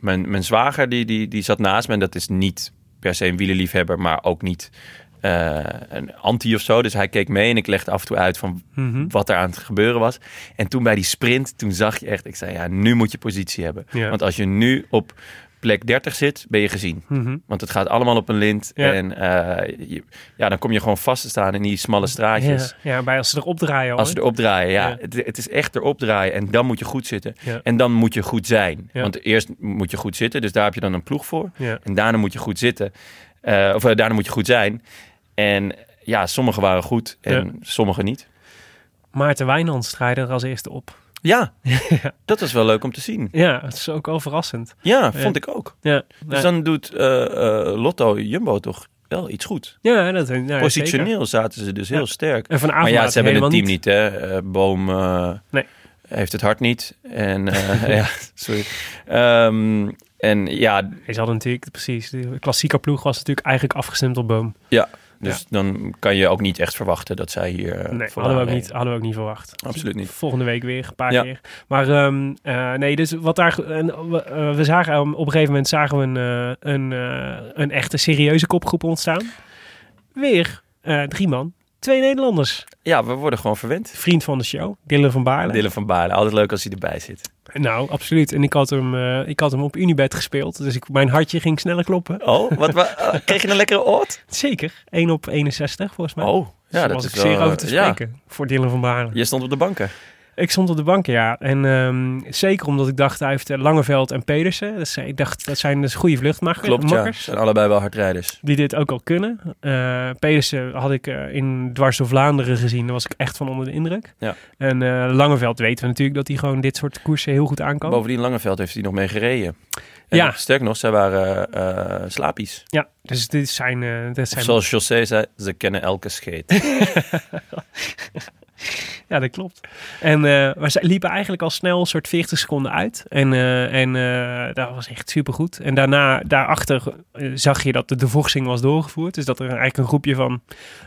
Mijn zwager die zat naast me. En dat is niet per se een wielerliefhebber, maar ook niet een anti of zo. Dus hij keek mee en ik legde af en toe uit van wat er aan het gebeuren was. En toen bij die sprint, toen zag je echt... Ik zei, ja, nu moet je positie hebben. Ja. Want als je nu op plek 30 zit, ben je gezien. Want het gaat allemaal op een lint. Ja. En dan kom je gewoon vast te staan in die smalle straatjes. Ja, maar als ze erop draaien... Als ze erop draaien, ja. Het is echt erop draaien. En dan moet je goed zitten. Ja. En dan moet je goed zijn. Ja. Want eerst moet je goed zitten. Dus daar heb je dan een ploeg voor. Ja. En daarna moet je goed zitten. Daarna moet je goed zijn. En ja, sommigen waren goed en sommigen niet. Maarten Wijnands draaide er als eerste op. Ja, dat is wel leuk om te zien. Ja, het is ook al verrassend. Ja, vond ik ook. Ja, dus dan doet Lotto Jumbo toch wel iets goed. Ja, dat positioneel zeker. Zaten ze dus heel sterk. En Van Avermaet, maar ja, ze hebben het team niet, hè. Boom heeft het hart niet. En ja, sorry. En ja, ze hadden natuurlijk precies de klassieke ploeg was natuurlijk eigenlijk afgestemd op Boom. Ja. Dus dan kan je ook niet echt verwachten dat zij hier... Nee, hadden we ook niet verwacht. Absoluut niet. Volgende week weer, een paar keer. Maar dus wat daar... we zagen op een gegeven moment een echte serieuze kopgroep ontstaan. Weer 3 man, 2 Nederlanders. Ja, we worden gewoon verwend. Vriend van de show, Dylan van Baarle. Dylan van Baarle, altijd leuk als hij erbij zit. Nou, absoluut. En ik had hem op Unibet gespeeld. Dus mijn hartje ging sneller kloppen. Oh, kreeg je een lekkere odd? Zeker. 1/61 volgens mij. Oh, ja, dus dat was is ik zeer over te spreken voor Dylan van Baarle. Je stond op de banken. Ik stond op de banken, ja. En zeker omdat ik dacht, hij heeft Langeveld en Pedersen. Dus ik dacht, dat zijn dus goede vluchtmakkers. Klopt, ja. Zijn allebei wel hardrijders. Die dit ook al kunnen. Pedersen had ik in Dwars door Vlaanderen gezien. Daar was ik echt van onder de indruk. Ja. En Langeveld weten we natuurlijk dat hij gewoon dit soort koersen heel goed aankan. Bovendien, Langeveld heeft hij nog mee gereden. En sterk nog, zij waren slaapies. Ja, dus dit zijn... Zoals José zei, ze kennen elke scheet. Ja, dat klopt. En maar ze liepen eigenlijk al snel een soort 40 seconden uit. En dat was echt supergoed. En daarachter zag je dat de vorsing was doorgevoerd. Dus dat er eigenlijk een groepje van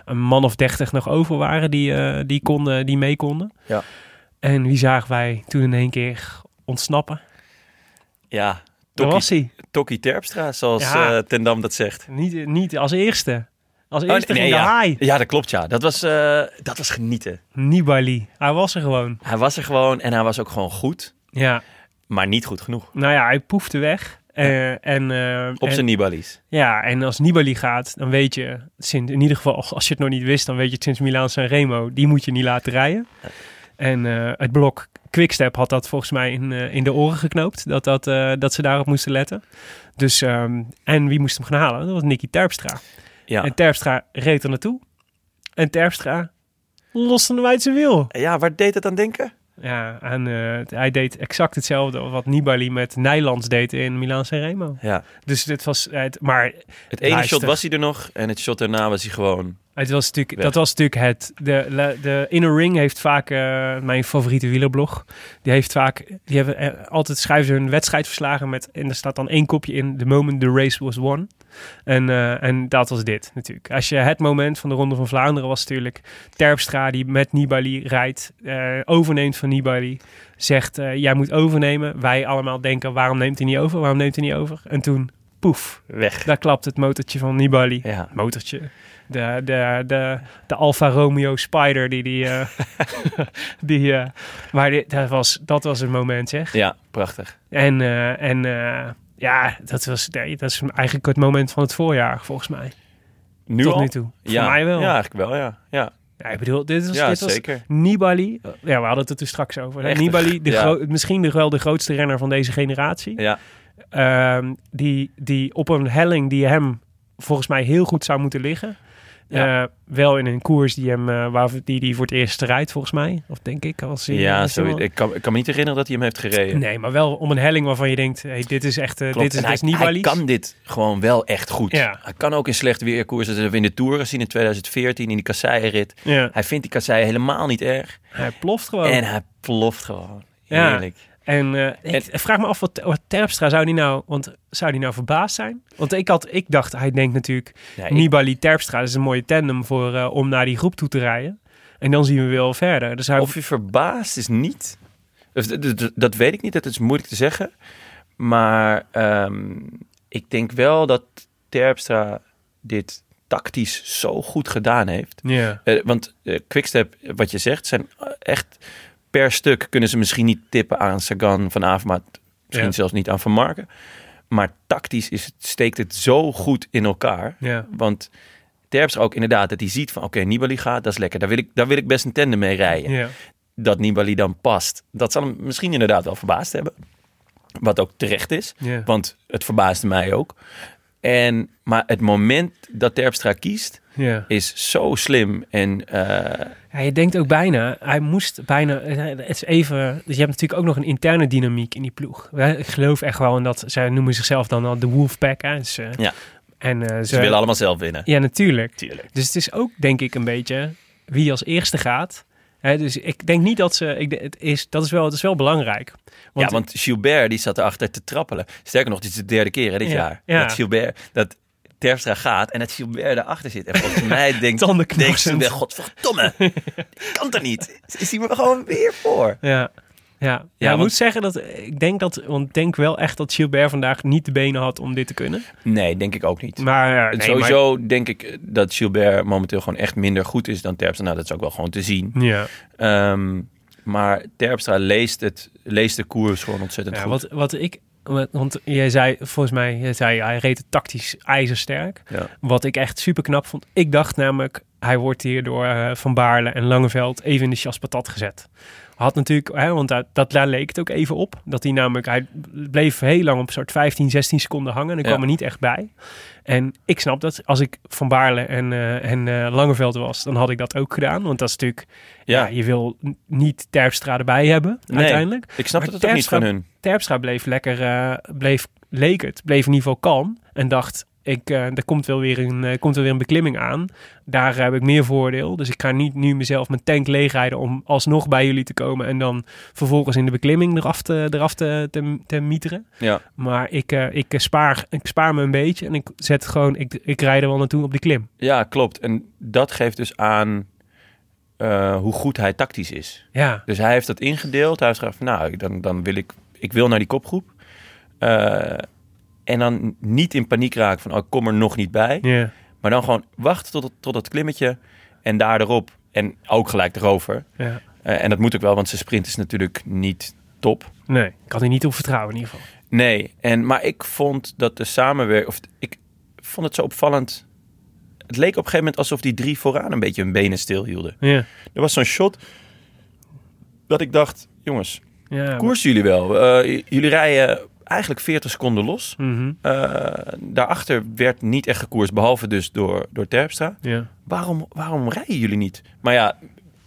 een man of 30 nog over waren die mee konden. Ja. En wie zagen wij toen in één keer ontsnappen? Ja, Niki Terpstra, zoals Ten Dam dat zegt. Niet als eerste. Als eerste ging de haai. Ja, dat klopt, ja. Dat was genieten. Nibali. Hij was er gewoon. En hij was ook gewoon goed. Ja. Maar niet goed genoeg. Nou ja, hij poefde weg. Op zijn Nibali's. Ja, en als Nibali gaat, dan weet je... In ieder geval, als je het nog niet wist... dan weet je het sinds Milaan Sanremo... die moet je niet laten rijden. Ja. En het blok Quick-Step had dat volgens mij in de oren geknoopt. Dat ze daarop moesten letten. Dus, en wie moest hem gaan halen? Dat was Niki Terpstra. Ja. En Terpstra reed er naartoe. En Terpstra loste hem uit zijn wiel. Ja, waar deed het aan denken? Ja, en hij deed exact hetzelfde wat Nibali met Nijlands deed in Milaan Sanremo. Ja. Dus dit was... Het ene shot was hij er nog en het shot daarna was hij gewoon... Dat was natuurlijk het. De Inner Ring heeft vaak mijn favoriete wielerblog. Altijd schrijven ze hun wedstrijdverslagen met en er staat dan 1 kopje in the moment the race was won. En dat was dit natuurlijk. Als je het moment van de Ronde van Vlaanderen was natuurlijk Terpstra die met Nibali rijdt, overneemt van Nibali, zegt jij moet overnemen. Wij allemaal denken waarom neemt hij niet over? Waarom neemt hij niet over? En toen poef, weg. Daar klapt het motortje van Nibali. Ja. Motortje. De Alfa Romeo Spider dat was het moment, zeg. Ja, prachtig. Dat is eigenlijk het moment van het voorjaar, volgens mij. Tot nu toe. Ja, voor mij wel. Ja, eigenlijk wel, ja. Ja, ik bedoel, dit was zeker. Nibali. Ja, we hadden het er straks over. Echt? Nibali, misschien wel de grootste renner van deze generatie. Ja. Die op een helling die hem volgens mij heel goed zou moeten liggen. Ja. Wel in een koers die hem die voor het eerst rijdt, volgens mij. Of denk ik. Ik kan me niet herinneren dat hij hem heeft gereden. Nee, maar wel om een helling waarvan je denkt... Hey, dit is echt dit is Nibali. Hij kan dit gewoon wel echt goed. Ja. Hij kan ook in slecht weerkoers. Dat hebben we in de Tour gezien in 2014 in die kasseienrit. Ja. Hij vindt die kasseien helemaal niet erg. Hij ploft gewoon. Heerlijk. Ja. En ik vraag me af, wat Terpstra zou die nou verbaasd zijn? Want ik dacht, hij denkt natuurlijk, Nibali, Terpstra, dat is een mooie tandem om naar die groep toe te rijden. En dan zien we wel verder. Dus of je verbaasd is niet, dat weet ik niet, dat is moeilijk te zeggen. Maar ik denk wel dat Terpstra dit tactisch zo goed gedaan heeft. Yeah. Want Quickstep, wat je zegt, zijn echt per stuk kunnen ze misschien niet tippen aan Sagan, Van Avermaet, misschien zelfs niet aan Vanmarcke. Maar tactisch steekt het zo goed in elkaar. Yeah. Want Terpstra ook inderdaad dat hij ziet van oké, Nibali gaat, dat is lekker. Daar wil ik best een tandem mee rijden. Yeah. Dat Nibali dan past. Dat zal hem misschien inderdaad wel verbaasd hebben. Wat ook terecht is. Yeah. Want het verbaasde mij ook. Maar het moment dat Terpstra kiest, is zo slim. Ja, je denkt ook bijna, hij moest bijna... Het is even, dus je hebt natuurlijk ook nog een interne dynamiek in die ploeg. Ik geloof echt wel in dat... Zij noemen zichzelf dan al de Wolfpack. Hè? Dus, ze willen allemaal zelf winnen. Ja, natuurlijk. Tuurlijk. Dus het is ook, denk ik, een beetje wie als eerste gaat... He, dus ik denk niet dat ze... Dat is wel belangrijk. Want Gilbert die zat erachter te trappelen. Sterker nog, dit is de derde keer dit jaar. Ja. Dat Terpstra gaat en dat Gilbert erachter zit. En volgens mij denkt ze wel, godverdomme, kan toch niet? Is hij er gewoon weer voor? Ja, ik moet zeggen dat ik denk dat... Want ik denk wel echt dat Gilbert vandaag niet de benen had om dit te kunnen. Nee, denk ik ook niet. Maar denk ik dat Gilbert momenteel gewoon echt minder goed is dan Terpstra. Nou, dat is ook wel gewoon te zien. Ja. Maar Terpstra leest de koers gewoon ontzettend goed. Want jij zei, volgens mij, hij reed het tactisch ijzersterk. Ja. Wat ik echt super knap vond. Ik dacht namelijk, hij wordt hier door Van Baarle en Langeveld even in de chasse patat gezet. Had natuurlijk, want daar leek het ook even op. Dat hij namelijk, hij bleef heel lang op soort 15, 16 seconden hangen. En kwam er niet echt bij. En ik snap dat. Als ik Van Baarle en Langeveld was, dan had ik dat ook gedaan. Want dat is natuurlijk, je wil niet Terpstra erbij hebben, uiteindelijk. Ik snap dat ook niet van hun. Terpstra bleef lekker, bleef in ieder geval kalm. En dacht, er komt wel weer een beklimming aan. Daar heb ik meer voordeel. Dus ik ga niet nu mezelf mijn tank leegrijden om alsnog bij jullie te komen. En dan vervolgens in de beklimming eraf te mieteren. Ja. Maar ik spaar me een beetje. En ik zet gewoon, ik rijd er wel naartoe op die klim. Ja, klopt. En dat geeft dus aan hoe goed hij tactisch is. Ja. Dus hij heeft dat ingedeeld. Hij heeft gezegd, dan wil ik wil naar die kopgroep. En dan niet in paniek raken van, kom er nog niet bij. Yeah. Maar dan gewoon wachten tot dat klimmetje en daar erop. En ook gelijk erover. Yeah. En dat moet ook wel, want zijn sprint is natuurlijk niet top. Nee, ik kan hij niet op vertrouwen in ieder geval. Nee, maar ik vond dat de samenwerking... Ik vond het zo opvallend. Het leek op een gegeven moment alsof die drie vooraan een beetje hun benen stilhielden. Yeah. Er was zo'n shot dat ik dacht, jongens, koersen jullie wel. Jullie rijden... Eigenlijk 40 seconden los. Mm-hmm. Daarachter werd niet echt gekoerst, behalve dus door Terpstra. Ja. Waarom rijden jullie niet? Maar ja,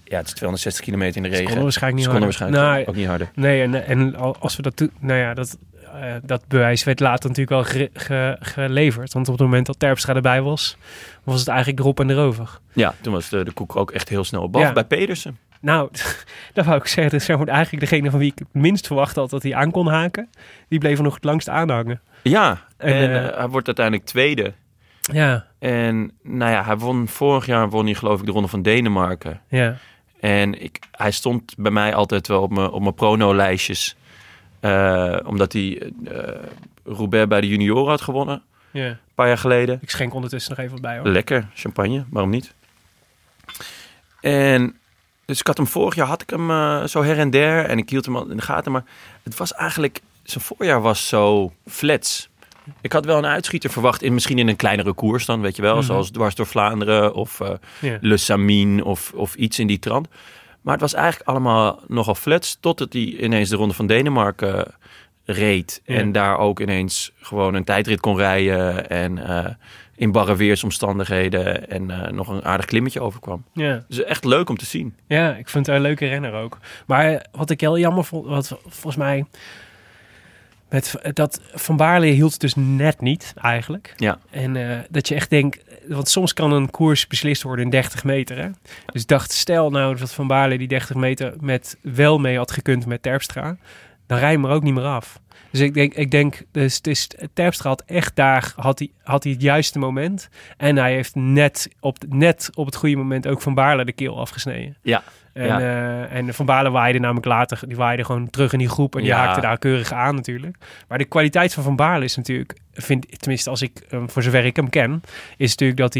het is 260 kilometer in de regen. Ze konden waarschijnlijk ook niet harder. Nee, en als we dat doen... dat bewijs werd later natuurlijk wel geleverd. Want op het moment dat Terpstra erbij was... was het eigenlijk erop en erover. Ja, toen was de koek ook echt heel snel op. Behalve bij Pedersen. Nou, dat wou ik zeggen. Dat is eigenlijk degene van wie ik het minst verwacht had dat hij aan kon haken. Die bleef er nog het langst aanhangen. Ja, en hij wordt uiteindelijk tweede. Ja. En hij won vorig jaar, geloof ik, de Ronde van Denemarken. Ja. En hij stond bij mij altijd wel op mijn prono-lijstjes. Omdat hij Roubaix bij de junioren had gewonnen. Ja. Een paar jaar geleden. Ik schenk ondertussen nog even wat bij, hoor. Lekker, champagne, waarom niet? En... Dus ik had hem vorig jaar zo her en der. En ik hield hem al in de gaten. Maar het was eigenlijk... Zijn voorjaar was zo flats. Ik had wel een uitschieter verwacht. Misschien in een kleinere koers dan, weet je wel. Mm-hmm. Zoals Dwars door Vlaanderen of Le Samin of iets in die trant. Maar het was eigenlijk allemaal nogal flats. Totdat hij ineens de Ronde van Denemarken reed. Yeah. En daar ook ineens gewoon een tijdrit kon rijden. En... in barre weersomstandigheden en nog een aardig klimmetje overkwam. Ja. Dus echt leuk om te zien. Ja, ik vind het een leuke renner ook. Maar wat ik heel jammer vond, wat volgens mij... dat Van Baarle hield het dus net niet, eigenlijk. Ja. En dat je echt denkt... Want soms kan een koers beslist worden in 30 meter. Hè? Dus dacht, stel nou dat Van Baarle die 30 meter wel mee had gekund met Terpstra... dan rij hem er ook niet meer af. Dus ik denk, het is, Terpstra had echt daar, had hij het juiste moment. En hij heeft net op het goede moment ook Van Baarle de keel afgesneden. Ja. En Van Baarle waaide namelijk later, die waaide gewoon terug in die groep en die haakte daar keurig aan natuurlijk. Maar de kwaliteit van Baarle is natuurlijk, tenminste als ik, voor zover ik hem ken, is natuurlijk dat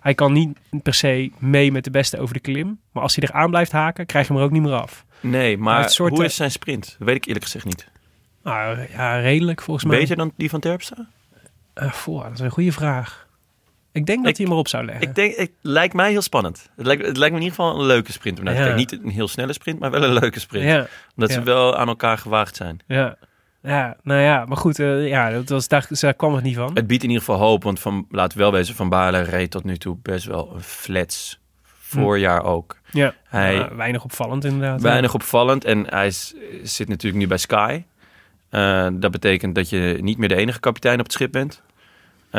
hij kan niet per se mee met de beste over de klim. Maar als hij er aan blijft haken, krijg je hem er ook niet meer af. Nee, maar hoe is zijn sprint? Dat weet ik eerlijk gezegd niet. Nou ja, redelijk volgens mij. Beter dan die van Terpstra? Dat is een goede vraag. Ik denk dat hij hem erop zou leggen. Het lijkt mij heel spannend. Het lijkt me in ieder geval een leuke sprint. Om te niet een heel snelle sprint, maar wel een leuke sprint. Ja. Omdat ze wel aan elkaar gewaagd zijn. Ja, nou ja, maar goed, daar kwam het niet van. Het biedt in ieder geval hoop, want laten we wel wezen, Van Baarle reed tot nu toe best wel een flats. Voorjaar ook. Ja, weinig opvallend inderdaad. Weinig opvallend en hij zit natuurlijk nu bij Sky. Dat betekent dat je niet meer de enige kapitein op het schip bent. We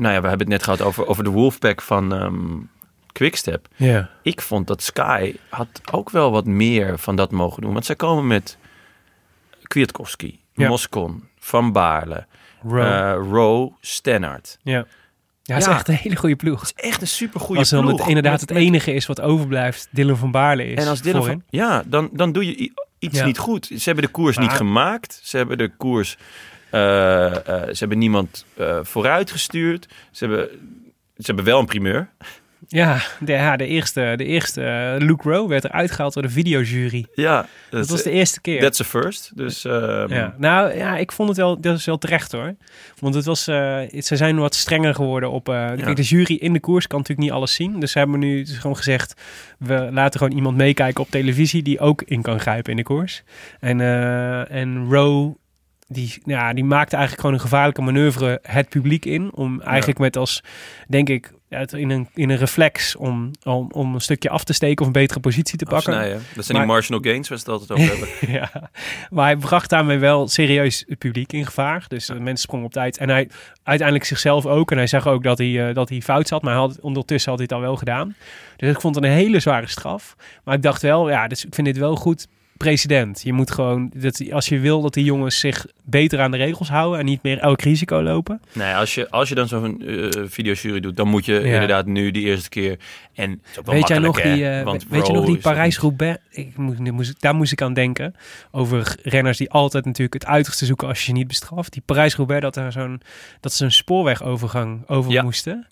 hebben het net gehad over de Wolfpack van Quickstep. Yeah. Ik vond dat Sky had ook wel wat meer van dat mogen doen. Want zij komen met Kwiatkowski, Moscon, Van Baarle, Rowe, Stannard. Yeah. Ja, het is echt een hele goede ploeg. Het is echt een supergoeie ploeg. Als het inderdaad het enige is wat overblijft, Dylan van Baarle is. En als Dylan voorin. Dan doe je iets niet goed. Ze hebben de koers niet gemaakt. Ze hebben de koers... ze hebben niemand vooruit gestuurd. Ze hebben wel een primeur. De eerste Luke Rowe werd eruit gehaald door de videojury. Ja, dat was de eerste keer. That's a first. Dus, ik vond het wel, dat is wel terecht hoor. Want het was, ze zijn wat strenger geworden op... Kijk, de jury in de koers kan natuurlijk niet alles zien. Dus ze hebben nu gewoon gezegd... we laten gewoon iemand meekijken op televisie... die ook in kan grijpen in de koers. En Rowe... Die maakte eigenlijk gewoon een gevaarlijke manoeuvre het publiek in. Om eigenlijk met als, denk ik, in een reflex om een stukje af te steken of een betere positie te pakken. Dat zijn die marginal gains waar ze het altijd over hebben. Maar hij bracht daarmee wel serieus het publiek in gevaar. Dus mensen sprongen op tijd. En hij uiteindelijk zichzelf ook. En hij zag ook dat hij fout zat. Maar ondertussen had hij het al wel gedaan. Dus ik vond het een hele zware straf. Maar ik dacht wel, dus ik vind dit wel goed... precedent. Je moet gewoon, als je wil dat die jongens zich beter aan de regels houden en niet meer elk risico lopen. Nee, als je dan zo'n videojury doet, dan moet je inderdaad nu die eerste keer. En weet je nog die Parijs-Roubaix? Daar moest ik aan denken. Over renners die altijd natuurlijk het uiterste zoeken als je ze niet bestraft. Die Parijs-Roubaix, dat ze een spoorwegovergang over moesten.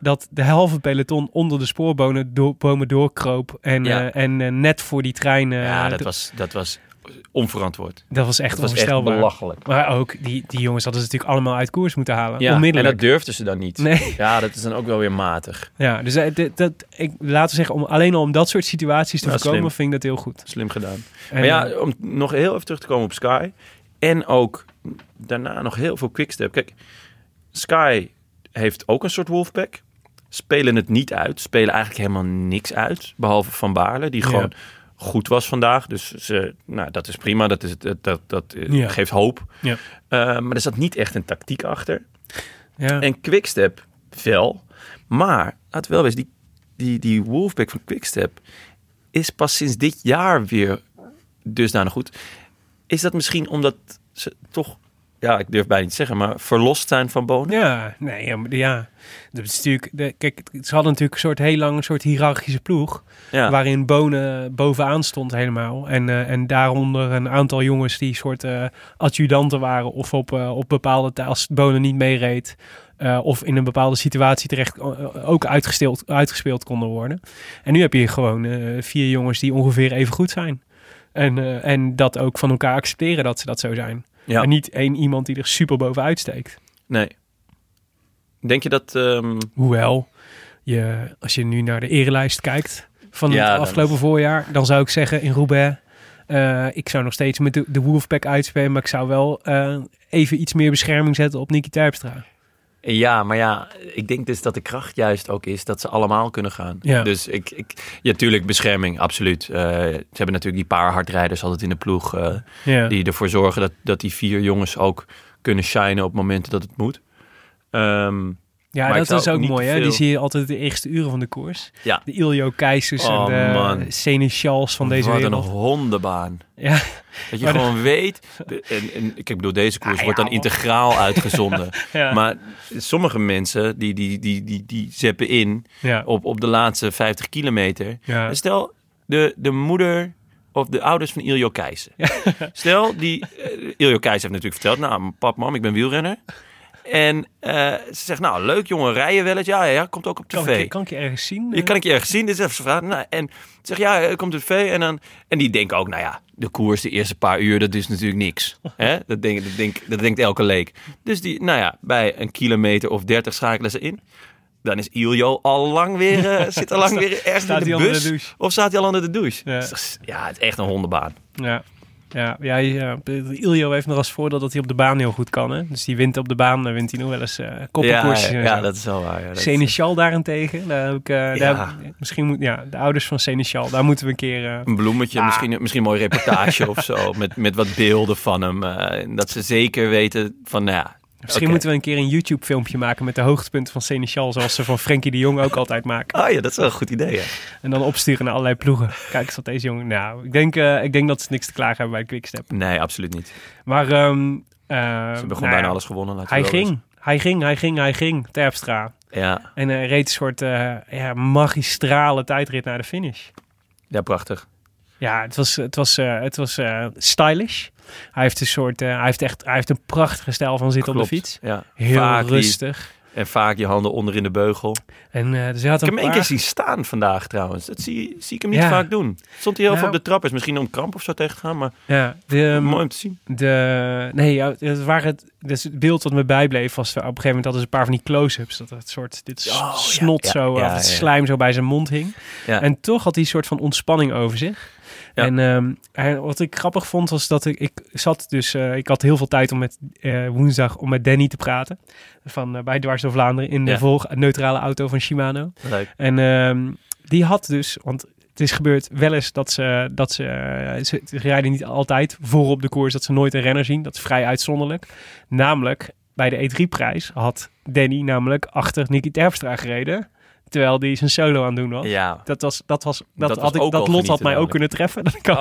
Dat de halve peloton onder de spoorbomen doorkroop en net voor die trein... Dat was onverantwoord. Dat was echt onvoorstelbaar. Echt belachelijk. Maar ook die jongens hadden ze natuurlijk allemaal uit koers moeten halen. Ja, onmiddellijk. En dat durfden ze dan niet. Nee. Ja, dat is dan ook wel weer matig. Ja, dus laten we zeggen, alleen al om dat soort situaties te voorkomen, vind ik dat heel goed. Slim gedaan. En, maar om nog heel even terug te komen op Sky. En ook daarna nog heel veel Quickstep. Kijk, Sky heeft ook een soort Wolfpack. Spelen het niet uit. Spelen eigenlijk helemaal niks uit. Behalve Van Baarle, die gewoon... goed was vandaag. Dus dat is prima. Dat geeft hoop. Ja. Maar er zat niet echt een tactiek achter. Ja. En Quickstep wel. Maar, laat wel wezen, die Wolfpack van Quickstep is pas sinds dit jaar weer dusdanig goed. Is dat misschien omdat ze toch... Ja, ik durf bijna niet te zeggen, maar verlost zijn van Boonen? Dat is natuurlijk, ze hadden natuurlijk heel lang een soort hiërarchische ploeg... waarin Boonen bovenaan stond helemaal. En daaronder een aantal jongens die soort adjudanten waren... of op bepaalde tijd, als Boonen niet meereed... of in een bepaalde situatie terecht ook uitgespeeld konden worden. En nu heb je gewoon 4 jongens die ongeveer even goed zijn. En dat ook van elkaar accepteren dat ze dat zo zijn. Ja. En niet één iemand die er super bovenuit steekt. Nee. Denk je dat... Hoewel, als je nu naar de erelijst kijkt van het afgelopen voorjaar... dan zou ik zeggen in Roubaix... ik zou nog steeds met de Wolfpack uitspelen... maar ik zou wel even iets meer bescherming zetten op Niki Terpstra. Ja, maar ik denk dus dat de kracht juist ook is... dat ze allemaal kunnen gaan. Ja. Dus tuurlijk, bescherming, absoluut. Ze hebben natuurlijk die paar hardrijders altijd in de ploeg... die ervoor zorgen dat die 4 jongens ook kunnen shinen... op momenten dat het moet. Ja, maar dat is ook mooi, hè? Die zie je altijd de eerste uren van de koers. Ja. De Iljo Keissers en de Seneschals van deze wereld. Wat een hondenbaan. Ja. Dat je maar gewoon weet... Ik bedoel, deze koers wordt dan integraal uitgezonden. Ja. Maar sommige mensen, die zeppen in op de laatste 50 kilometer. Ja. Stel, de moeder... Of de ouders van Iljo Keisse. Stel, Iljo Keisse heeft natuurlijk verteld... Nou, pap, mam, ik ben wielrenner. En ze zegt, nou, leuk jongen, rij je wel eens? Ja, komt ook op tv. Kan ik je ergens zien? Kan ik je ergens zien? Dit is even zijn vraag. Nou, en zegt, ja, komt op tv. En die denken ook, nou ja, de koers, de eerste paar uur... dat is natuurlijk niks. Hè? Dat denkt elke leek. Dus die, nou ja, bij een kilometer of 30 schakelen ze in... Dan is Iljo al lang weer, zit al lang weer ergens in de bus. Of staat hij al onder de douche? Ja, het is echt een hondenbaan. Ja. Iljo heeft nog als voordeel dat hij op de baan heel goed kan. Hè? Dus die wint op de baan, dan wint hij nog wel eens koppenkoersjes. Ja, dat is wel waar. Ja, Seneschal daarentegen. De ouders van Seneschal, daar moeten we een keer... een bloemetje, misschien een mooie reportage of zo. Met wat beelden van hem. Dat ze zeker weten van, Misschien moeten we een keer een YouTube-filmpje maken met de hoogtepunten van Seneschal, zoals ze van Frenkie de Jong ook altijd maken. Oh ja, dat is wel een goed idee, ja. En dan opsturen naar allerlei ploegen. Kijk eens wat deze jongen... Nou, ik denk dat ze niks te klagen hebben bij Quickstep. Nee, absoluut niet. Maar... ze hebben gewoon bijna alles gewonnen. Hij ging, Terpstra. Ja. En hij reed een soort magistrale tijdrit naar de finish. Ja, prachtig. Ja, het was stylish. Hij heeft een prachtige stijl van zitten op de fiets. Ja. Heel vaak rustig. En vaak je handen onder in de beugel. En, dus hij had ik heb hem één keer zien staan vandaag trouwens. Dat zie ik hem niet vaak doen. Stond hij heel veel op de trap. Is misschien om kramp of zo tegen te gaan. Maar mooi om te zien. Het beeld wat me bijbleef was... Op een gegeven moment hadden ze een paar van die close-ups. Dat het soort slijm zo bij zijn mond hing. Ja. En toch had hij een soort van ontspanning over zich. Ja. En wat ik grappig vond was dat ik had heel veel tijd om woensdag om met Danny te praten. Bij Dwars door Vlaanderen in de neutrale auto van Shimano. Leuk. En die had dus, want het is gebeurd wel eens dat ze rijden niet altijd voor op de koers dat ze nooit een renner zien. Dat is vrij uitzonderlijk. Namelijk, bij de E3-prijs had Danny namelijk achter Niki Terpstra gereden. Terwijl die zijn solo aan het doen was. Ja. Dat lot had mij ook kunnen treffen. Niki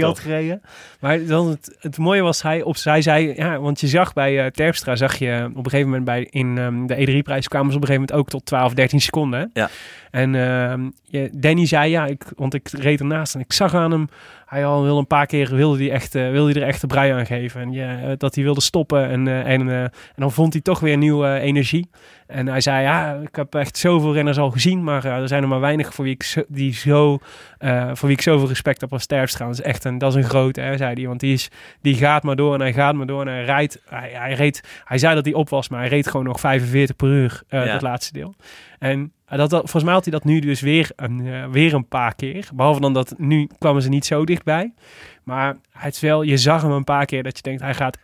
had gereden. Maar dan het mooie was, zij zei... Ja, want je zag bij Terpstra, zag je op een gegeven moment... In de E3-prijs kwamen ze op een gegeven moment ook tot 12, 13 seconden. Ja. En Danny zei, want ik reed ernaast en ik zag aan hem... Hij al wilde een paar keer wilde hij er echt de brui aan geven. En dat hij wilde stoppen. En dan vond hij toch weer nieuwe energie. En hij zei, ik heb echt zoveel renners al gezien. Maar er zijn er maar weinig voor wie ik zoveel respect heb als Terpstra. Dat is een grote, hè, zei hij. Want die gaat maar door en hij gaat maar door. En hij rijdt. Hij zei dat hij op was, maar hij reed gewoon nog 45 per uur. Dat laatste deel. En... volgens mij had hij dat nu dus weer een paar keer. Behalve dan dat nu kwamen ze niet zo dichtbij. Maar het is wel, je zag hem een paar keer dat je denkt, hij gaat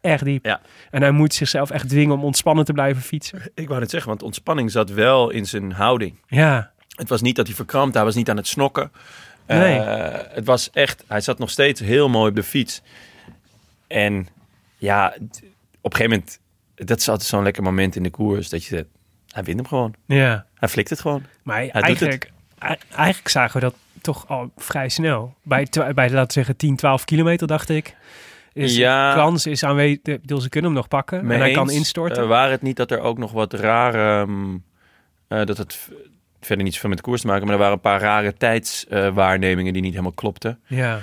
echt diep. Ja. En hij moet zichzelf echt dwingen om ontspannen te blijven fietsen. Ik wou net zeggen, want ontspanning zat wel in zijn houding. Ja. Het was niet dat hij verkrampte, hij was niet aan het snokken. Nee. Het was echt, hij zat nog steeds heel mooi op de fiets. En ja, op een gegeven moment, dat is altijd zo'n lekker moment in de koers dat je zegt... Hij wint hem gewoon. Ja. Hij flikt het gewoon. Maar eigenlijk zagen we dat toch al vrij snel. Bij laten we zeggen, 10, 12 kilometer, dacht ik. De kans is aanwezig. Ik bedoel, ze kunnen hem nog pakken. Maar hij kan instorten. Waar het niet dat er ook nog wat rare... dat het verder niet zoveel met de koers te maken... maar er waren een paar rare tijdswaarnemingen die niet helemaal klopten. Ja.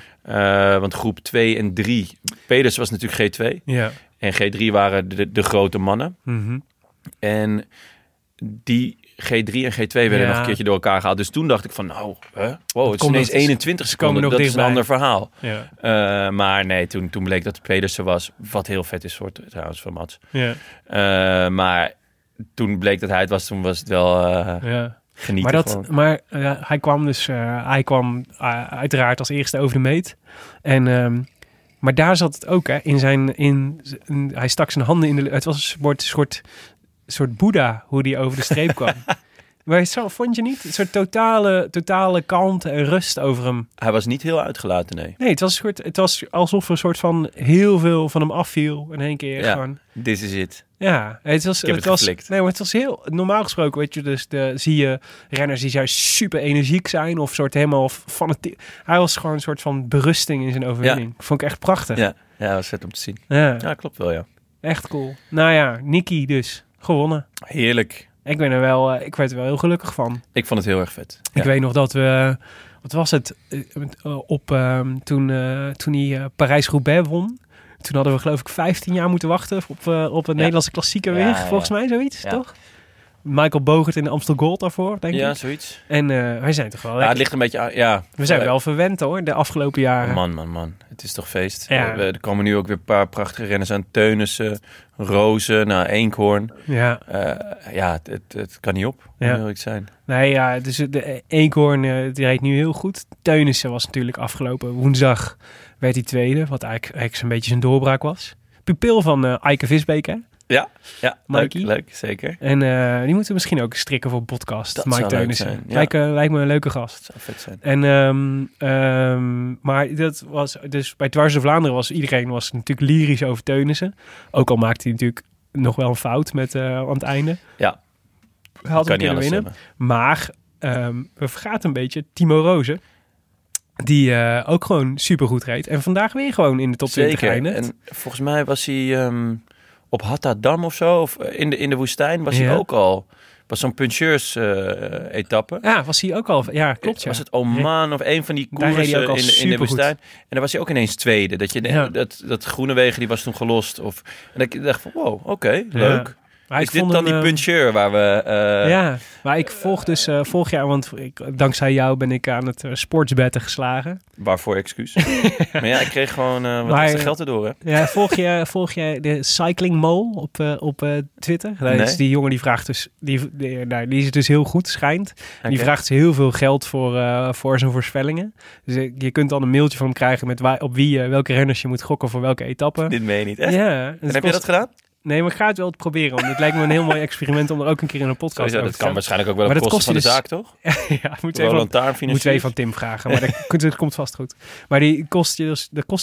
Want groep 2 en 3... Pedersen was natuurlijk G2. Ja. En G3 waren de grote mannen. Mm-hmm. En... Die G3 en G2 werden nog een keertje door elkaar gehaald. Dus toen dacht ik van, het is ineens 21 seconden. Dat is een ander verhaal. Ja. Maar nee, toen bleek dat Pedersen was. Wat heel vet is trouwens van Mats. Ja. Maar toen bleek dat hij het was. Toen was het wel genieten. Hij kwam uiteraard als eerste over de meet. En... maar daar zat het ook, hè. Hij stak zijn handen in de... Het was een soort Boeddha, hoe die over de streep kwam. Maar zo, vond je niet? Een soort totale kalmte en rust over hem. Hij was niet heel uitgelaten, nee. Nee, het was alsof er een soort van heel veel van hem afviel in één keer. Ja, gewoon. This is it. Ja, het was heel... Normaal gesproken, weet je, dus zie je renners die zijn super energiek zijn of soort helemaal fanatiek. Hij was gewoon een soort van berusting in zijn overwinning. Ja. Vond ik echt prachtig. Ja, dat was vet om te zien. Ja. Ja, klopt wel, ja. Echt cool. Nou ja, Niki dus. Gewonnen. Heerlijk. Ik werd er wel heel gelukkig van. Ik vond het heel erg vet. Ik weet nog dat we... Wat was het? Toen hij Parijs-Roubaix won. Toen hadden we geloof ik 15 jaar moeten wachten op een Nederlandse klassieker weer. Volgens mij zoiets, toch? Michael Bogert in de Amstel Gold daarvoor, denk ik. Ja, zoiets. En wij zijn toch wel... Ja, het ligt een beetje... We zijn wel verwend hoor, de afgelopen jaren. Man. Het is toch feest. Ja. Er komen nu ook weer een paar prachtige renners aan. Teunissen, Rozen, Eekhoorn. Ja. Het kan niet op, moet eerlijk zijn. Nee, ja, dus de Eekhoorn die reed nu heel goed. Teunissen was natuurlijk afgelopen woensdag werd hij tweede, wat eigenlijk zo'n beetje zijn doorbraak was. Pupil van Eike Visbeek, hè? Ja, leuk, zeker. En die moeten we misschien ook strikken voor podcast. Dat Mike Teunissen. Ja. Lijkt me een leuke gast. Dat zou vet zijn. En, maar dat was dus bij Dwars door Vlaanderen was iedereen natuurlijk lyrisch over Teunissen. Ook al maakte hij natuurlijk nog wel een fout aan het einde. Ja, hij had hem kunnen winnen. Maar we vergaten een beetje Timo Rozen. Die ook gewoon supergoed reed. En vandaag weer gewoon in de top 20 eindigt. Zeker. En volgens mij was hij... op Hattadam of zo, of in de woestijn was hij ook al. Was zo'n puncheurs-etappe. Ja, was hij ook al. Ja, klopt. Ja. Was het Oman of een van die koersen in de woestijn. En daar was hij ook ineens tweede. Dat Groenewegen, die was toen gelost. En ik dacht van, wow, oké, leuk. Maar is dit dan die puncheur waar we... maar ik volg dus vorig jaar... Want dankzij jou ben ik aan het sportsbetten geslagen. Waarvoor excuus? Maar ja, ik kreeg gewoon wat geld erdoor, hè? Ja, volg jij de Cycling Mole op Twitter? Nee. Dus die jongen die vraagt dus... Die is dus heel goed, schijnt. Okay. Die vraagt heel veel geld voor zijn voorspellingen. Dus je kunt dan een mailtje van hem krijgen... met welke renners je moet gokken voor welke etappe. Dit meen je niet, echt? Ja. En heb je dat gedaan? Nee, maar ik ga het wel proberen. Want het lijkt me een heel mooi experiment om er ook een keer in een podcast over te Dat kan waarschijnlijk ook wel op kosten van de zaak, toch? Ja, moeten we even aan Tim vragen. Maar dat komt vast goed. Maar dat kost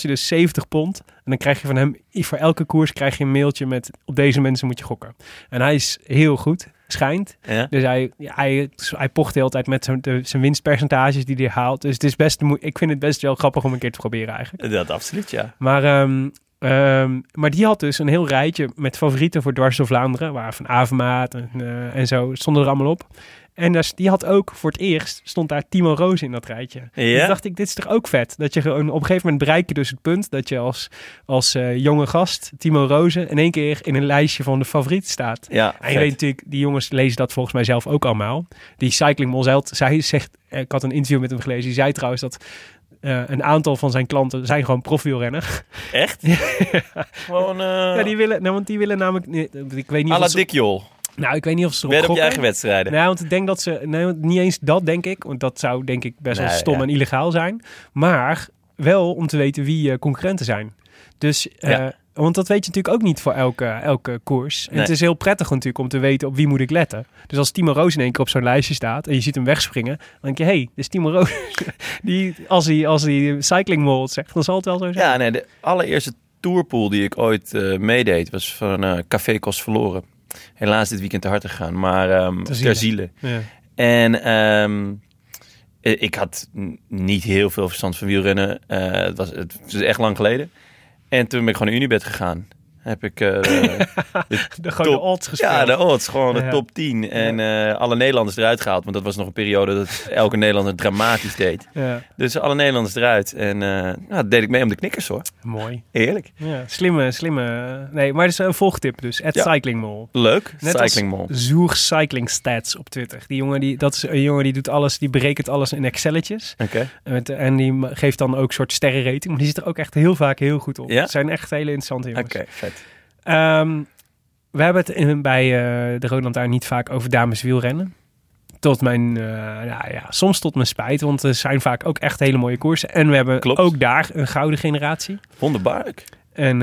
je dus £70. En dan krijg je van hem, voor elke koers krijg je een mailtje met... op deze mensen moet je gokken. En hij is heel goed, schijnt. Ja? Dus hij pocht de hele tijd met zijn winstpercentages die hij haalt. Dus het is ik vind het best wel grappig om een keer te proberen eigenlijk. Dat absoluut, ja. Maar die had dus een heel rijtje met favorieten voor Dwars door Vlaanderen. Waar Van Avermaet en zo stonden er allemaal op. En die had ook voor het eerst, stond daar Timo Roos in dat rijtje. Ja? Toen dacht ik, dit is toch ook vet? Dat je gewoon op een gegeven moment bereik je dus het punt... dat je als jonge gast, Timo Roos, in één keer in een lijstje van de favorieten staat. Ja, en je weet natuurlijk, die jongens lezen dat volgens mij zelf ook allemaal. Die Cycling Mol, zij zegt... Ik had een interview met hem gelezen, die zei trouwens dat... een aantal van zijn klanten zijn gewoon profielrenner. Echt? Gewoon... Ja, die willen namelijk... Ik weet niet à la Dikjol. Nou, ik weet niet of ze erop gokken. Op je eigen wedstrijden. Nou, want ik denk dat ze... Nee, niet eens dat, denk ik. Want dat zou, denk ik, best wel stom en illegaal zijn. Maar wel om te weten wie concurrenten zijn. Dus... Want dat weet je natuurlijk ook niet voor elke koers. En het is heel prettig natuurlijk om te weten op wie moet ik letten. Dus als Timo Roos in één keer op zo'n lijstje staat... en je ziet hem wegspringen, dan denk je... hé, dit is Timo Roos. Als hij Cycling World zegt, dan zal het wel zo zijn. Ja, nee, de allereerste tourpool die ik ooit meedeed... was van Café Kost Verloren. Helaas dit weekend te hard gegaan, maar ter ziele. Ja. En... ik had niet heel veel verstand van wielrennen. Het was echt lang geleden. En toen ben ik gewoon naar Unibet gegaan. Heb ik de odds gespeeld. Ja, de odds. Gewoon de top 10. En alle Nederlanders eruit gehaald. Want dat was nog een periode dat elke Nederlander dramatisch deed. Ja. Dus alle Nederlanders eruit. En dat deed ik mee om de knikkers, hoor. Mooi. Eerlijk. Ja, slimme. Nee, maar het is een volgtip dus. @CyclingMol. Leuk. Net CyclingMol. Zoer Cycling Stats op Twitter. Dat is een jongen die doet alles. Die berekent alles in Excelletjes. Oké. Okay. En die geeft dan ook een soort sterrenrating. Maar die zit er ook echt heel vaak heel goed op. Ja? Het zijn echt hele interessante jongens. Oké, vet. We hebben het bij de Rode Lantaarn niet vaak over dameswielrennen. Tot mijn, soms tot mijn spijt, want er zijn vaak ook echt hele mooie koersen. En we hebben ook daar een gouden generatie. Wonderbaarlijk. En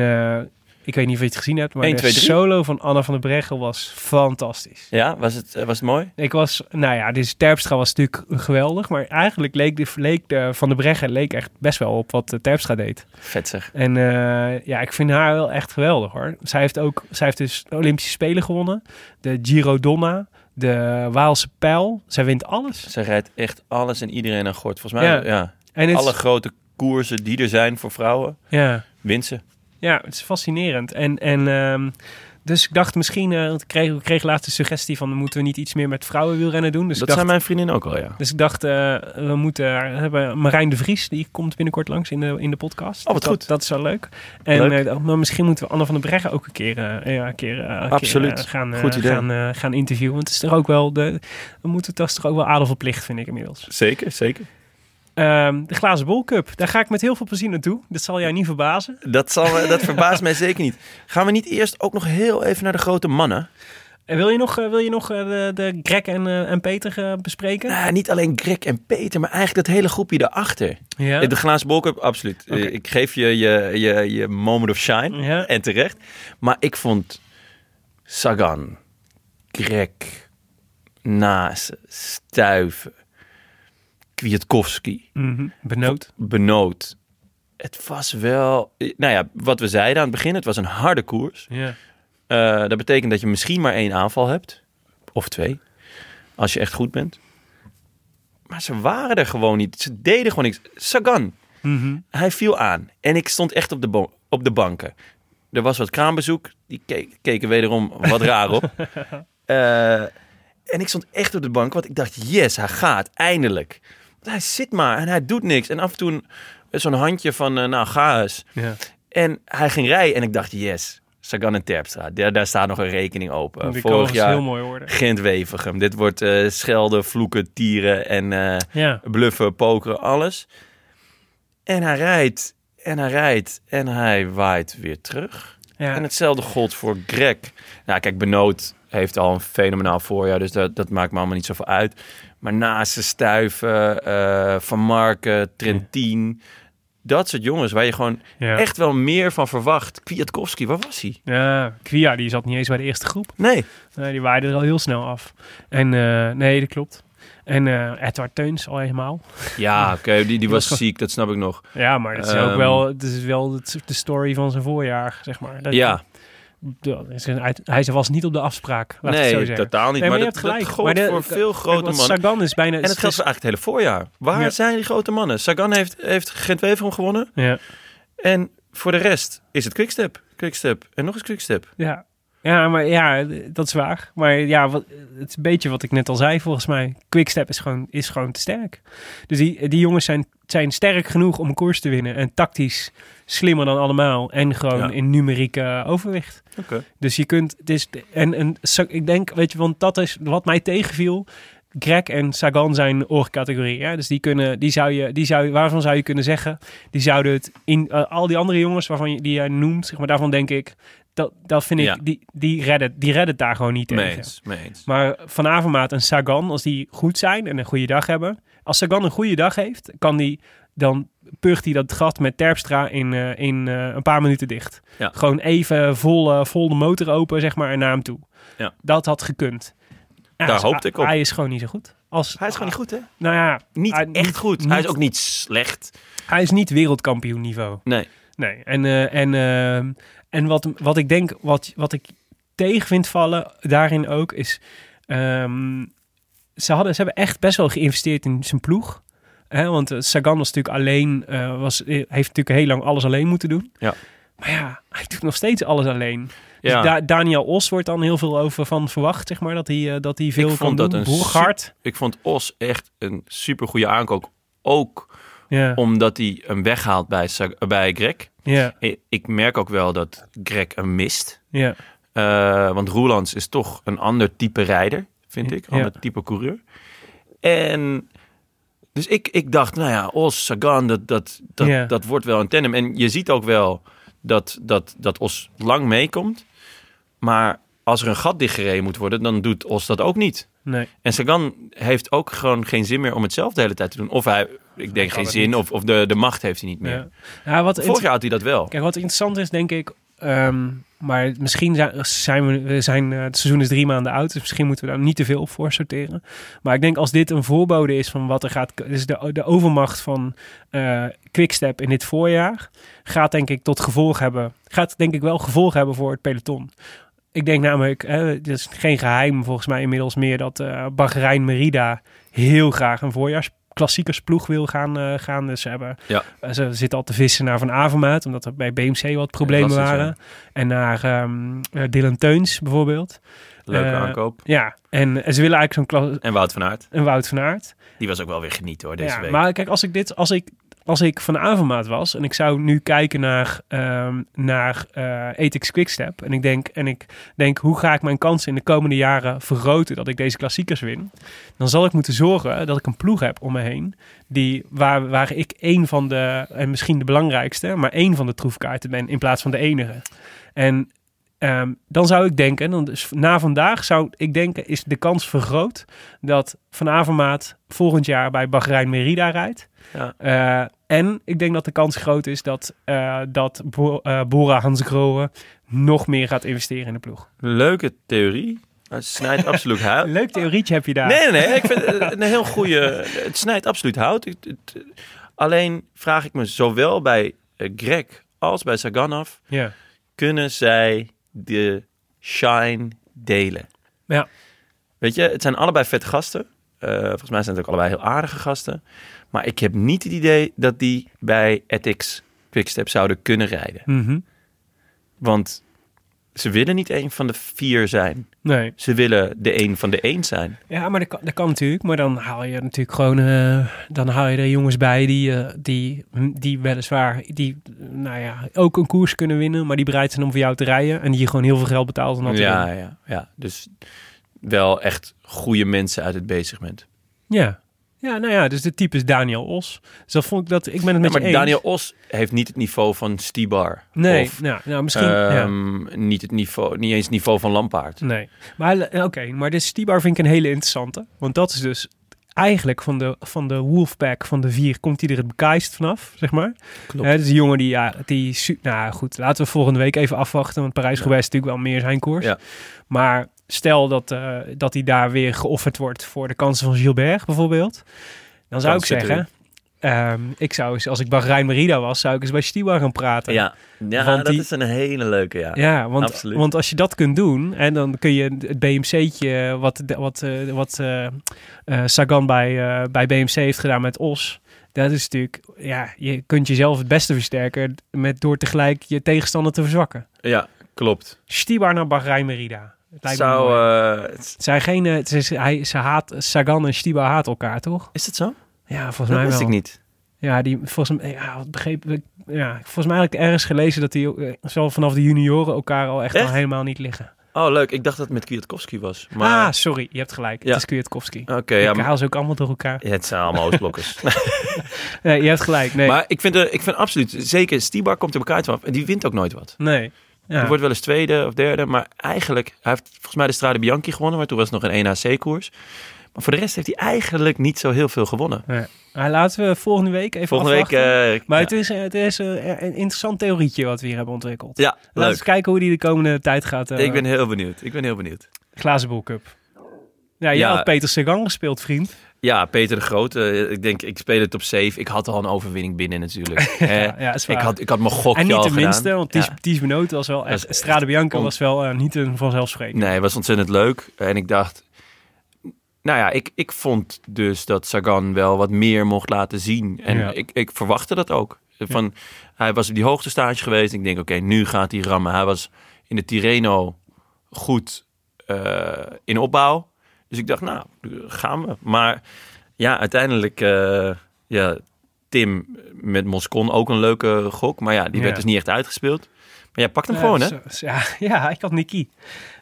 Ik weet niet of je het gezien hebt, maar 1, de 2, solo van Anna van der Breggen was fantastisch. Ja, was het mooi? Dus Terpstra was natuurlijk geweldig, maar eigenlijk leek Van der Breggen echt best wel op wat Terpstra deed. Vet zeg. En ik vind haar wel echt geweldig hoor. Zij heeft dus de Olympische Spelen gewonnen, de Giro Donna, de Waalse Pijl. Zij wint alles. Zij rijdt echt alles en iedereen aan gort. Volgens mij, ja. En alle grote koersen die er zijn voor vrouwen, wint ze. Ja, het is fascinerend. Dus ik dacht misschien... Ik kreeg laatst de suggestie van... moeten we niet iets meer met vrouwenwielrennen doen? Dus dat zijn mijn vriendin ook al, ja. Dus ik dacht, we hebben Marijn de Vries... die komt binnenkort langs in de podcast. Oh, wat goed. Dat is wel leuk. Maar misschien moeten we Anna van der Breggen ook een keer gaan interviewen. Want het is toch ook wel... dat is toch ook wel adel verplicht, vind ik inmiddels. Zeker, zeker. De Glazen Bol Cup, daar ga ik met heel veel plezier naartoe. Dat zal jou niet verbazen. Dat verbaast mij zeker niet. Gaan we niet eerst ook nog heel even naar de grote mannen? En wil je nog de Greg en Peter bespreken? Nou, niet alleen Greg en Peter, maar eigenlijk dat hele groepje daarachter. Ja. De Glazen Bol Cup, absoluut. Okay. Ik geef je moment of shine, ja. En terecht. Maar ik vond Sagan, Greg, Naas, Stuiven... Kwiatkowski. Mm-hmm. Benoot. Het was wel... Nou ja, wat we zeiden aan het begin. Het was een harde koers. Yeah. Dat betekent dat je misschien maar 1 aanval hebt. Of 2. Als je echt goed bent. Maar ze waren er gewoon niet. Ze deden gewoon niks. Sagan. Mm-hmm. Hij viel aan. En ik stond echt op de banken. Er was wat kraambezoek. Die keken wederom wat raar op. En ik stond echt op de bank. Want ik dacht, yes, hij gaat. Eindelijk. Hij zit maar en hij doet niks. En af en toe zo'n handje van, ga eens. Ja. En hij ging rijden en ik dacht, yes, Sagan en Terpstra. Daar staat nog een rekening open. Vorig jaar heel mooi worden. Gent-Wevergem. Dit wordt schelden, vloeken, tieren en bluffen, pokeren, alles. En hij rijdt en hij rijdt en hij waait weer terug. Ja. En hetzelfde gold voor Greg. Nou, kijk, Benoot heeft al een fenomenaal voorjaar, dus dat maakt me allemaal niet zoveel uit. Maar naast de Stuiven, Vanmarcke, Trentin... Dat soort jongens waar je gewoon echt wel meer van verwacht. Kwiatkowski, waar was hij? Ja, Kwia, die zat niet eens bij de eerste groep. Nee, die waaide er al heel snel af. En nee, dat klopt. En Edward Teuns al helemaal. Ja, oké, die was ziek, dat snap ik nog. Ja, maar dat is ook wel, de story van zijn voorjaar, zeg maar. Hij was niet op de afspraak. Totaal niet. Maar dat geldt voor veel grote mannen. Sagan is bijna... En dat geldt voor eigenlijk het hele voorjaar. Waar zijn die grote mannen? Sagan heeft Gent-Wevergem gewonnen. Ja. En voor de rest is het Quick-Step en nog eens Quick-Step. Ja. Ja, maar ja, dat is waar. Maar ja, het is een beetje wat ik net al zei volgens mij. Quickstep is gewoon te sterk. Dus die jongens zijn sterk genoeg om een koers te winnen. En tactisch slimmer dan allemaal. En gewoon in numerieke overwicht. Okay. Dus je kunt... ik denk, weet je, want dat is wat mij tegenviel... Greg en Sagan zijn org-categorie. Ja? Dus waarvan zou je kunnen zeggen... die zouden het in al die andere jongens die jij noemt... Zeg maar, daarvan denk ik... Dat vind ik... Ja. Die redden daar gewoon niet tegen. Meens. Maar Van Avermaet en Sagan... als die goed zijn en een goede dag hebben... als Sagan een goede dag heeft... dan pucht hij dat gat met Terpstra in een paar minuten dicht. Ja. Gewoon even vol de motor open, zeg maar, en naar hem toe. Ja. Dat had gekund. Ja, daar hoopte ik op. Hij is gewoon niet zo goed. Hij is gewoon niet goed, hè? Nou ja. Niet echt goed. Hij is ook niet slecht. Hij is niet wereldkampioen niveau. Nee. En wat ik denk, wat ik tegen vind vallen, daarin ook, is... Ze hebben echt best wel geïnvesteerd in zijn ploeg. Hè? Want Sagan was natuurlijk alleen... heeft natuurlijk heel lang alles alleen moeten doen. Ja. Maar ja, hij doet nog steeds alles alleen. Ja. Dus Daniel Oss wordt dan heel veel over van verwacht, zeg maar, dat hij veel kan doen. Ik vond Oss echt een supergoeie aankoop. Ook omdat hij hem weghaalt bij Greg. Ja. Ik merk ook wel dat Greg hem mist. Ja. Want Roelands is toch een ander type rijder, vind ik. Een ander type coureur. En... Dus ik dacht, nou ja, Oss, Sagan, dat wordt wel een tandem. En je ziet ook wel dat Oss lang meekomt. Maar als er een gat dichtgereden moet worden, dan doet Oss dat ook niet. Nee. En Sagan heeft ook gewoon geen zin meer om hetzelfde de hele tijd te doen. Of hij, ik denk, geen zin, of de macht heeft hij niet meer. Ja. Vorig jaar had hij dat wel. Kijk, wat interessant is, denk ik... Maar misschien zijn het seizoen is 3 maanden oud. Dus misschien moeten we daar niet te veel op voor sorteren. Maar ik denk als dit een voorbode is van wat er gaat... Dus de overmacht van Quickstep in dit voorjaar... Gaat denk ik wel gevolg hebben voor het peloton. Ik denk namelijk... Het is geen geheim volgens mij inmiddels meer... dat Bahrein Merida heel graag een voorjaarsklassiekersploeg wil gaan. Dus ze zitten al te vissen naar Van Avermaet... omdat er bij BMC wat problemen waren. Ja. En naar Dylan Teuns bijvoorbeeld. Leuke aankoop. Ja, en ze willen eigenlijk zo'n klasse... En Wout van Aert. Die was ook wel weer geniet hoor, deze week. Maar kijk, als ik Van Avermaet was... en ik zou nu kijken naar Etixx Quick-Step... en ik denk, hoe ga ik mijn kansen in de komende jaren vergroten... dat ik deze klassiekers win? Dan zal ik moeten zorgen dat ik een ploeg heb om me heen... waar ik één van de, en misschien de belangrijkste... maar één van de troefkaarten ben in plaats van de enige. En... dan zou ik denken, na vandaag zou ik denken... is de kans vergroot dat Van Avermaet volgend jaar bij Bahrein Merida rijdt. Ja. En ik denk dat de kans groot is dat Bora Hansgrohe nog meer gaat investeren in de ploeg. Leuke theorie. Het snijdt absoluut hout. Leuk theorietje heb je daar. Nee, ik vind het een heel goede... Het snijdt absoluut hout. Alleen vraag ik me zowel bij Greg als bij Sagan af... Yeah. Kunnen zij... de shine delen. Ja. Weet je, het zijn allebei vette gasten. Volgens mij zijn het ook allebei heel aardige gasten. Maar ik heb niet het idee dat die bij Etixx Quick-Step zouden kunnen rijden. Mm-hmm. Want ze willen niet één van de 4 zijn. Nee. Ze willen de één van de 1 zijn. Ja, maar dat kan natuurlijk. Maar dan haal je natuurlijk gewoon... dan haal je er jongens bij die weliswaar... ook een koers kunnen winnen... maar die bereid zijn om voor jou te rijden... en die je gewoon heel veel geld betaalt om dat te doen. Ja. Dus wel echt goede mensen uit het B-segment. Ja. Ja, dus de type is Daniel Oss. Dus dat vond ik dat... Ik ben het met je eens. Maar Daniel Oss heeft niet het niveau van Štybar. Nee, of, misschien... Niet het niveau... Niet eens het niveau van Lampaard. Nee. Maar maar de Štybar vind ik een hele interessante. Want dat is dus... Eigenlijk van de Wolfpack van de 4 komt hij er het bekaaist vanaf, zeg maar. Klopt. Dus die jongen die laten we volgende week even afwachten. Want Parijs-Roubaix is natuurlijk wel meer zijn koers. Ja. Maar... Stel dat hij daar weer geofferd wordt voor de kansen van Gilbert bijvoorbeeld. Dan zou ik zeggen... ik zou eens, als ik Bahrein Merida was, zou ik eens bij Štybar gaan praten. Ja want dat is een hele leuke, ja. Ja, want als je dat kunt doen... en dan kun je het BMC'tje... wat Sagan bij BMC heeft gedaan met Os... Dat is natuurlijk... Ja, je kunt jezelf het beste versterken... door tegelijk je tegenstander te verzwakken. Ja, klopt. Štybar naar Bahrein Merida... Sagan en Štybar haat elkaar, toch? Is dat zo? Ja, volgens mij wel. Dat wist ik niet. Ja, volgens mij heb ik ergens gelezen dat die zo vanaf de junioren elkaar al echt al helemaal niet liggen. Oh, leuk. Ik dacht dat het met Kwiatkowski was. Maar... Ah, sorry. Je hebt gelijk. Ja. Het is Kwiatkowski. Okay, ik haal ze ook allemaal door elkaar. Ja, het zijn allemaal Oostblokkers. Nee, je hebt gelijk. Nee. Maar ik vind absoluut, zeker Štybar komt er elkaar af en die wint ook nooit wat. Nee. Ja. Hij wordt wel eens 2e of 3e, maar eigenlijk... Hij heeft volgens mij de Strade Bianchi gewonnen, maar toen was het nog een NAC-koers. Maar voor de rest heeft hij eigenlijk niet zo heel veel gewonnen. Ja. Maar laten we volgende week even afwachten. Maar het is een interessant theorietje wat we hier hebben ontwikkeld. Ja, leuk. Laten we eens kijken hoe die de komende tijd gaat. Ik ben heel benieuwd. Glazenbol Cup. Ja, jij had Peter Sagan gespeeld, vriend. Ja, Peter de Grote. Ik denk, ik speel het op safe. Ik had al een overwinning binnen natuurlijk. Ik had mijn gokje al gedaan. En niet de minste, want Tiesj Benoot was wel... Strade Bianca was wel niet een vanzelfsprekend. Nee, het was ontzettend leuk. En ik dacht... ik vond dus dat Sagan wel wat meer mocht laten zien. En ik verwachtte dat ook. Hij was op die hoogtestage geweest. Ik denk, oké, nu gaat hij rammen. Hij was in de Tirreno goed in opbouw. Dus ik dacht, gaan we. Maar uiteindelijk... Tim met Moscon ook een leuke gok. Maar die werd dus niet echt uitgespeeld. Maar jij pakt hem gewoon, hè? Ja, ik had Niki.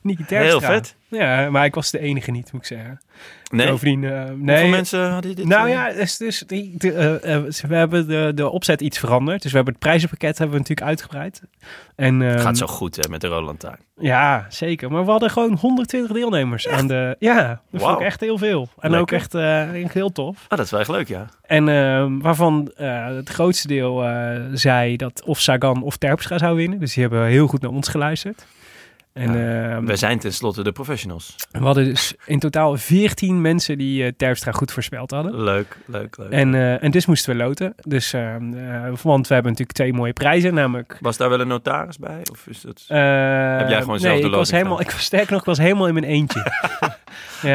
Niki Terpstra. Heel vet. Ja, maar ik was de enige niet, moet ik zeggen. Nee? Bovendien, nee. Hoeveel mensen hadden dit? Nou ja, we hebben de opzet iets veranderd. Dus we hebben het prijzenpakket hebben we natuurlijk uitgebreid. En, het gaat zo goed hè, met de Roland Taar. Ja, zeker. Maar we hadden gewoon 120 deelnemers. Echt? Aan de, ja, dat vond ik echt heel veel. En lekker. Ook echt heel tof. Ah, dat is wel echt leuk, ja. En waarvan het grootste deel zei dat of Sagan of Terpstra zou winnen. Dus die hebben heel goed naar ons geluisterd. En, ja, wij zijn tenslotte de professionals. We hadden dus in totaal 14 mensen die Terpstra goed voorspeld hadden. Leuk. En dus moesten we loten. Dus, want we hebben natuurlijk twee mooie prijzen. Namelijk... Was daar wel een notaris bij? Of is dat... Heb jij gewoon zelf de loting gedaan? Ik was helemaal in mijn eentje.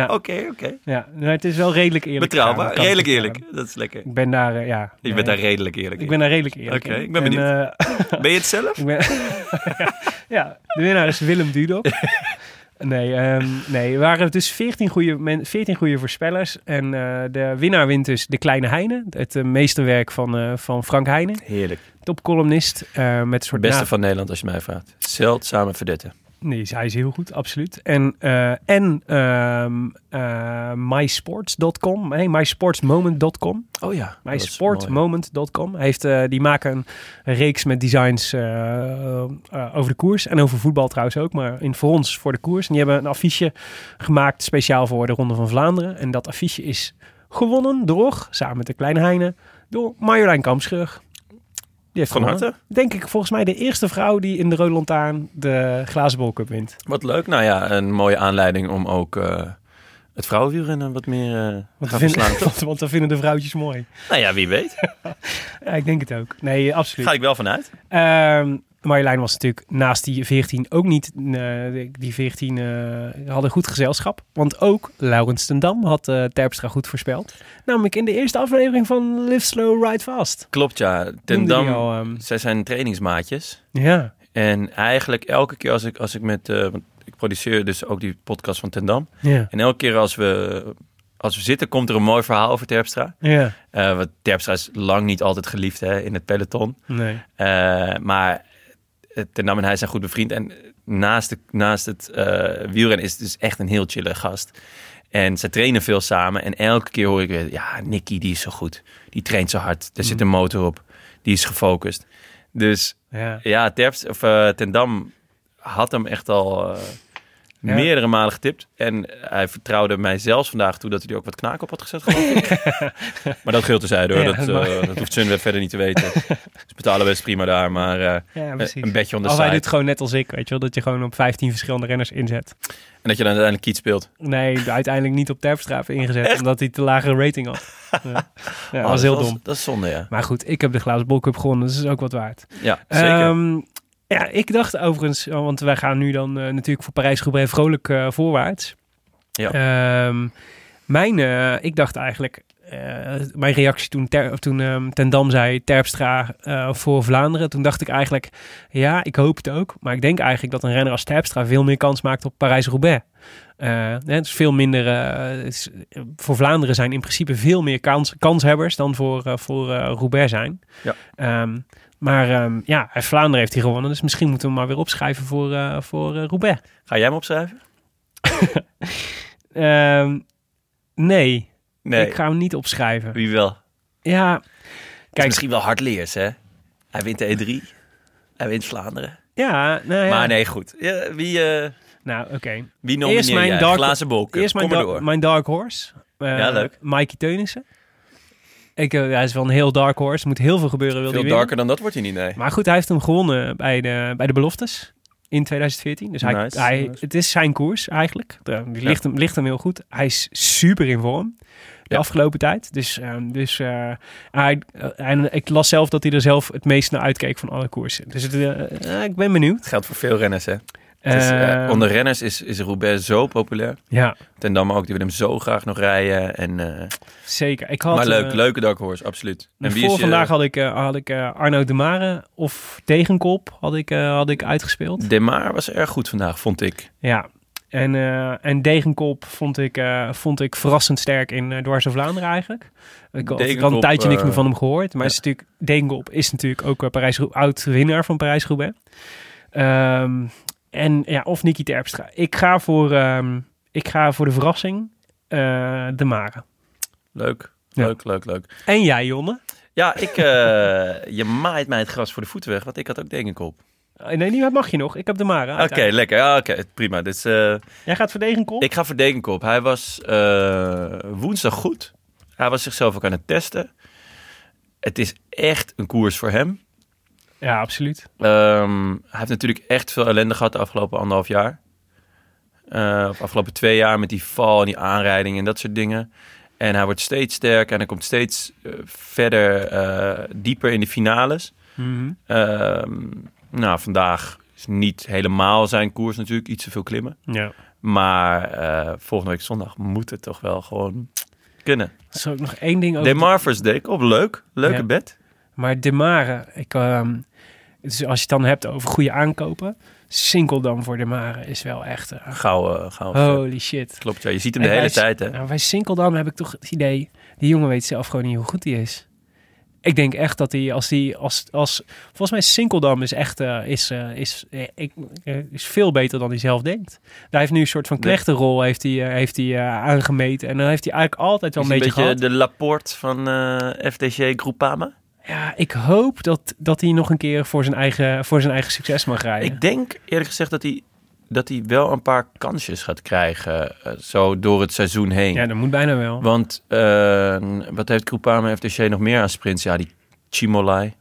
Oké. Ja, maar het is wel redelijk eerlijk. Betrouwbaar, redelijk eerlijk. Dat is lekker. Ik ben daar, ja. Je bent daar redelijk eerlijk in. Ik ben daar redelijk eerlijk in. Oké, ik ben benieuwd. Ben je het zelf? Ja, de winnaar is Willem Dudok. Nee, er waren dus 14 goede voorspellers. En de winnaar wint dus de Kleine Heine. Het meesterwerk van Frank Heine. Heerlijk. Topcolumnist. Met soort beste van Nederland als je mij vraagt. Zeldzame verdette. Nee, hij is heel goed, absoluut. En mysports.com, mysportsmoment.com. Oh ja, mysportmoment.com. Die maken een reeks met designs over de koers. En over voetbal trouwens ook, maar voor ons voor de koers. En die hebben een affiche gemaakt speciaal voor de Ronde van Vlaanderen. En dat affiche is gewonnen door, samen met de Kleine Heine, door Marjolein Kampschrug. Die heeft van harte. Denk ik volgens mij de eerste vrouw die in de Rode Lantaarn de glazen bolcup wint. Wat leuk. Nou ja, een mooie aanleiding om ook het vrouwenwielrennen wat meer gaan verslaan. Want dan vinden de vrouwtjes mooi. Nou ja, wie weet. Ja, ik denk het ook. Nee, absoluut. Ga ik wel vanuit. Marjolein was natuurlijk naast die 14 ook niet... die 14 hadden goed gezelschap. Want ook Laurens ten Dam had Terpstra goed voorspeld. Namelijk in de eerste aflevering van Live Slow, Ride Fast. Klopt, ja. Ten Dam, zij zijn trainingsmaatjes. Ja. En eigenlijk elke keer als ik met... ik produceer dus ook die podcast van Ten Dam. Ja. En elke keer als we zitten, komt er een mooi verhaal over Terpstra. Ja. Want Terpstra is lang niet altijd geliefd hè, in het peloton. Nee. Maar... Ten Dam en hij zijn goed bevriend. En naast het wielrennen is het dus echt een heel chille gast. En ze trainen veel samen. En elke keer hoor ik weer... Ja, Niki, die is zo goed. Die traint zo hard. Er zit een motor op. Die is gefocust. Dus ja Ten Dam had hem echt al meerdere malen getipt. En hij vertrouwde mij zelfs vandaag toe... dat hij ook wat knaak op had gezet. Maar dat geldt dus hij door. Dat hoeft Sunweb verder niet te weten. Ze betalen best prima daar, maar een bedje on the side. Hij doet gewoon net als ik, weet je wel. Dat je gewoon op 15 verschillende renners inzet. En dat je dan uiteindelijk Kiet speelt. Nee, uiteindelijk niet op Terpstra ingezet. Echt? Omdat hij te lage rating had. Dat was heel dom. Dat is zonde, ja. Maar goed, ik heb de glazen bolcup gewonnen. Dus dat is ook wat waard. Ja, zeker. Ja, ik dacht overigens, want wij gaan nu dan natuurlijk voor Parijs-Roubaix vrolijk voorwaarts. Ja. Ik dacht eigenlijk, mijn reactie toen Ten Dam zei Terpstra voor Vlaanderen. Toen dacht ik eigenlijk, ja, ik hoop het ook. Maar ik denk eigenlijk dat een renner als Terpstra veel meer kans maakt op Parijs-Roubaix. Het is veel minder. Voor Vlaanderen zijn in principe veel meer kanshebbers dan voor Roubaix zijn. Ja. Maar Vlaanderen heeft hij gewonnen. Dus misschien moeten we hem maar weer opschrijven voor Roubaix. Ga jij hem opschrijven? Nee, ik ga hem niet opschrijven. Wie wel? Ja. Kijk, het is misschien wel hardleers, hè? Hij wint de E3. Hij wint Vlaanderen. Ja, nou ja. Maar nee, goed. Ja, wie... Nou, oké. Okay. Wie nomineer jij? Glazen bolcup. Eerst mijn dark horse. Ja, leuk. Mikey Teunissen. Hij is wel een heel dark horse. Er moet heel veel gebeuren. Wil veel darker dan dat wordt hij niet, nee. Maar goed, hij heeft hem gewonnen bij de beloftes in 2014. Dus het is zijn koers eigenlijk. Ligt hem heel goed. Hij is super in vorm de afgelopen tijd. Dus ik las zelf dat hij er zelf het meest naar uitkeek van alle koersen. Dus ik ben benieuwd. Het geldt voor veel renners, hè? Onder renners is Roubaix zo populair. Ja. Ten Dam ook, die wil hem zo graag nog rijden. Zeker. Maar leuke dark horse, absoluut. En wie vandaag had ik Arnaud Démare of Degenkolb had ik uitgespeeld. Démare was erg goed vandaag, vond ik. Ja. En Degenkolb vond ik verrassend sterk in Dwars door Vlaanderen eigenlijk. Ik had al een tijdje niks meer van hem gehoord. Maar Degenkolb is natuurlijk ook oud-winnaar van Parijs-Roubaix. En ja, of Niki Terpstra. Ik ga voor de verrassing Démare. Leuk. En jij, Jonne? Ja, je maait mij het gras voor de voeten weg, want ik had ook Degenkolb. Nee, niet mag je nog. Ik heb Démare. Oké, lekker. Ja, oké, prima. Dus, jij gaat voor Degenkolb? Ik ga voor Degenkolb. Hij was woensdag goed. Hij was zichzelf ook aan het testen. Het is echt een koers voor hem. Ja, absoluut. Hij heeft natuurlijk echt veel ellende gehad de afgelopen 1,5 jaar. Of afgelopen 2 jaar met die val en die aanrijding en dat soort dingen. En hij wordt steeds sterker en hij komt steeds verder, dieper in de finales. Mm-hmm. Nou, vandaag is niet helemaal zijn koers natuurlijk. Iets te veel klimmen. Ja. Maar volgende week zondag moet het toch wel gewoon kunnen. Zal ik nog één ding over... Démare versus Degenkolb, leuk. Leuke bed. Maar Démare, dus als je het dan hebt over goede aankopen... Sinkeldam voor Démare is wel echt... Gauw. Holy shit. Klopt, ja. Je ziet hem de hele tijd, hè? Nou, bij Sinkeldam heb ik toch het idee... Die jongen weet zelf gewoon niet hoe goed hij is. Ik denk echt dat hij... volgens mij Sinkeldam is echt... is veel beter dan hij zelf denkt. Hij heeft nu een soort van klechtenrol aangemeten. En dan heeft hij eigenlijk altijd wel een beetje gehad. De Laporte van FDG Groupama? Ja, ik hoop dat hij nog een keer voor zijn eigen succes mag rijden. Ik denk eerlijk gezegd dat hij wel een paar kansjes gaat krijgen. Zo door het seizoen heen. Ja, dat moet bijna wel. Want wat heeft Groupama en FDG nog meer aan sprints? Ja, die Chimolai.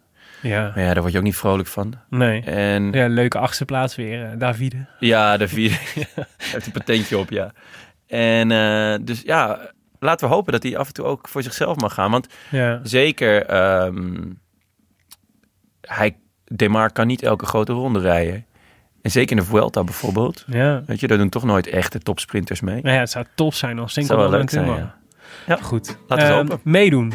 Ja. Maar ja, daar word je ook niet vrolijk van. Nee. En... Ja, leuke 8e plaats weer. Davide. Ja, Davide. Heeft een patentje op, ja. En dus ja... Laten we hopen dat hij af en toe ook voor zichzelf mag gaan. Want zeker, Démare kan niet elke grote ronde rijden. En zeker in de Vuelta bijvoorbeeld. Ja. Weet je, daar doen toch nooit echte topsprinters mee. Nou ja, het zou top zijn als Sinkeldam en Timmer. Ja, goed. Laten we hopen. Meedoen.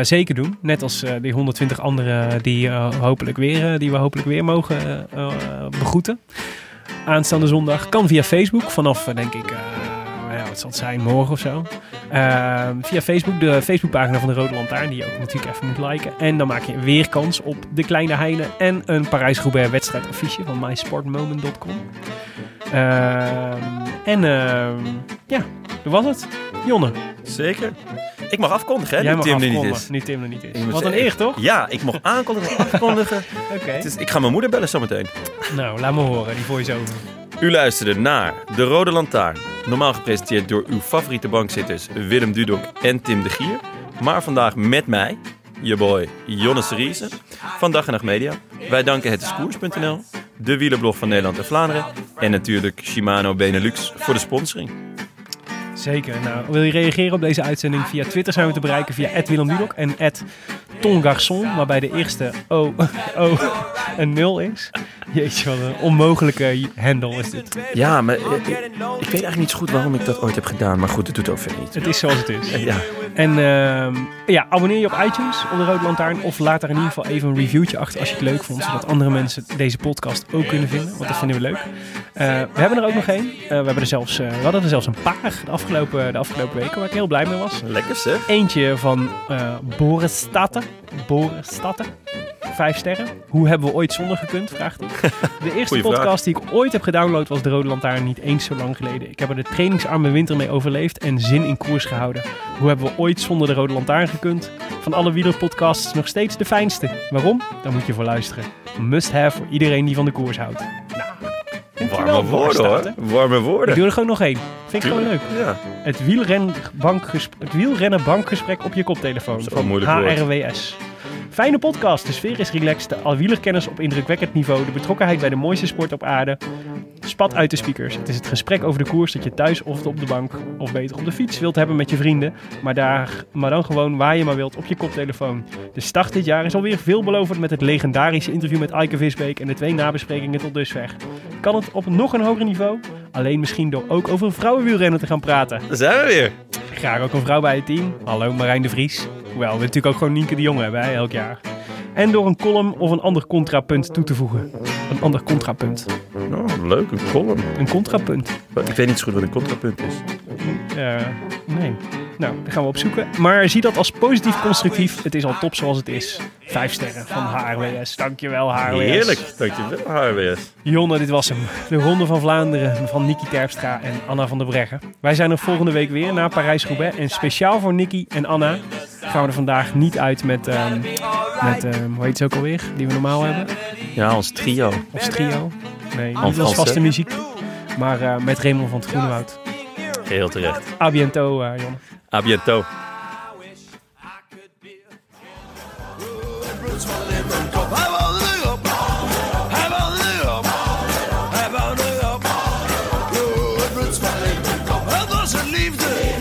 Zeker doen. Net als die 120 anderen die we hopelijk weer mogen begroeten. Aanstaande zondag. Kan via Facebook. Vanaf, denk ik... het zal zijn morgen of zo. Via Facebook, de Facebookpagina van de Rode Lantaarn, die je ook natuurlijk even moet liken. En dan maak je weer kans op de Kleine Heine en een Parijs-Roubaix wedstrijdaffiche van mysportmoment.com. Dat was het. Jonne. Zeker. Ik mag afkondigen, hè? Nu Tim er niet is. Wat een eer, toch? Ja, ik mag aankondigen en afkondigen. Okay. Dus ik ga mijn moeder bellen zometeen. Nou, laat me horen. Die voice-over. U luisterde naar De Rode Lantaarn. Normaal gepresenteerd door uw favoriete bankzitters Willem Dudok en Tim de Gier. Maar vandaag met mij, je boy Jonne Seriese van Dag en Nacht Media. Wij danken hetiskoers.nl, de wielerblog van Nederland en Vlaanderen. En natuurlijk Shimano Benelux voor de sponsoring. Zeker. Nou, wil je reageren op deze uitzending? Via Twitter zijn we te bereiken via @WillemDudok en @Tongarçon, waarbij de eerste O een 0 is. Jeetje, wat een onmogelijke handle is dit. Ja, maar ik weet eigenlijk niet zo goed waarom ik dat ooit heb gedaan. Maar goed, het doet ook verder niet. Het is zoals het is. Ja. En abonneer je op iTunes op de Rode Lantaarn. Of laat daar in ieder geval even een reviewtje achter als je het leuk vond. Zodat andere mensen deze podcast ook kunnen vinden. Want dat vinden we leuk. We hebben er ook nog één. We hadden er zelfs een paar de afgelopen weken waar ik heel blij mee was. Lekker zeg. Eentje van Boris Statter. 5 sterren. Hoe hebben we ooit zonder gekund? Vraagt hij. De eerste podcast die ik ooit heb gedownload was De Rode Lantaarn, niet eens zo lang geleden. Ik heb er de trainingsarme winter mee overleefd en zin in koers gehouden. Hoe hebben we ooit zonder De Rode Lantaarn gekund? Van alle wielerpodcasts nog steeds de fijnste. Waarom? Daar moet je voor luisteren. Must have voor iedereen die van de koers houdt. Nou, warme woorden hoor. Warme woorden. Ik doe er gewoon nog één. Vind ik gewoon leuk. Ja. Het wielrennenbankgesprek op je koptelefoon. Van HRWS. Fijne podcast, de sfeer is relaxed, de wielerkennis op indrukwekkend niveau, de betrokkenheid bij de mooiste sport op aarde, spat uit de speakers. Het is het gesprek over de koers dat je thuis of op de bank of beter op de fiets wilt hebben met je vrienden, maar dan gewoon waar je maar wilt op je koptelefoon. De start dit jaar is alweer veelbelovend met het legendarische interview met Eike Visbeek en de 2 nabesprekingen tot dusver. Kan het op nog een hoger niveau? Alleen misschien door ook over vrouwenwielrennen te gaan praten. Daar zijn we weer. Graag ook een vrouw bij het team. Hallo Marijn de Vries. Hoewel, we natuurlijk ook gewoon Nienke de Jong hebben, hè, elk jaar. En door een column of een ander contrapunt toe te voegen. Een ander contrapunt. Oh, leuk, een column. Een contrapunt. Ik weet niet zo goed wat een contrapunt is. Nee. Nou, daar gaan we op zoeken. Maar zie dat als positief constructief. Het is al top zoals het is. 5 sterren van HRWS. Dankjewel, HRWS. Heerlijk. Dankjewel, HRWS. Jonne, dit was hem. De Ronde van Vlaanderen van Niki Terpstra en Anna van der Breggen. Wij zijn er volgende week weer na Parijs-Roubaix. En speciaal voor Niki en Anna gaan we er vandaag niet uit met hoe heet ze ook alweer? Die we normaal hebben. Ja, ons trio. Ons trio. Nee, niet als vaste muziek. Maar met Raymond van het Groenwoud. Heel terecht. A biento, Jon. A biento. Liefde.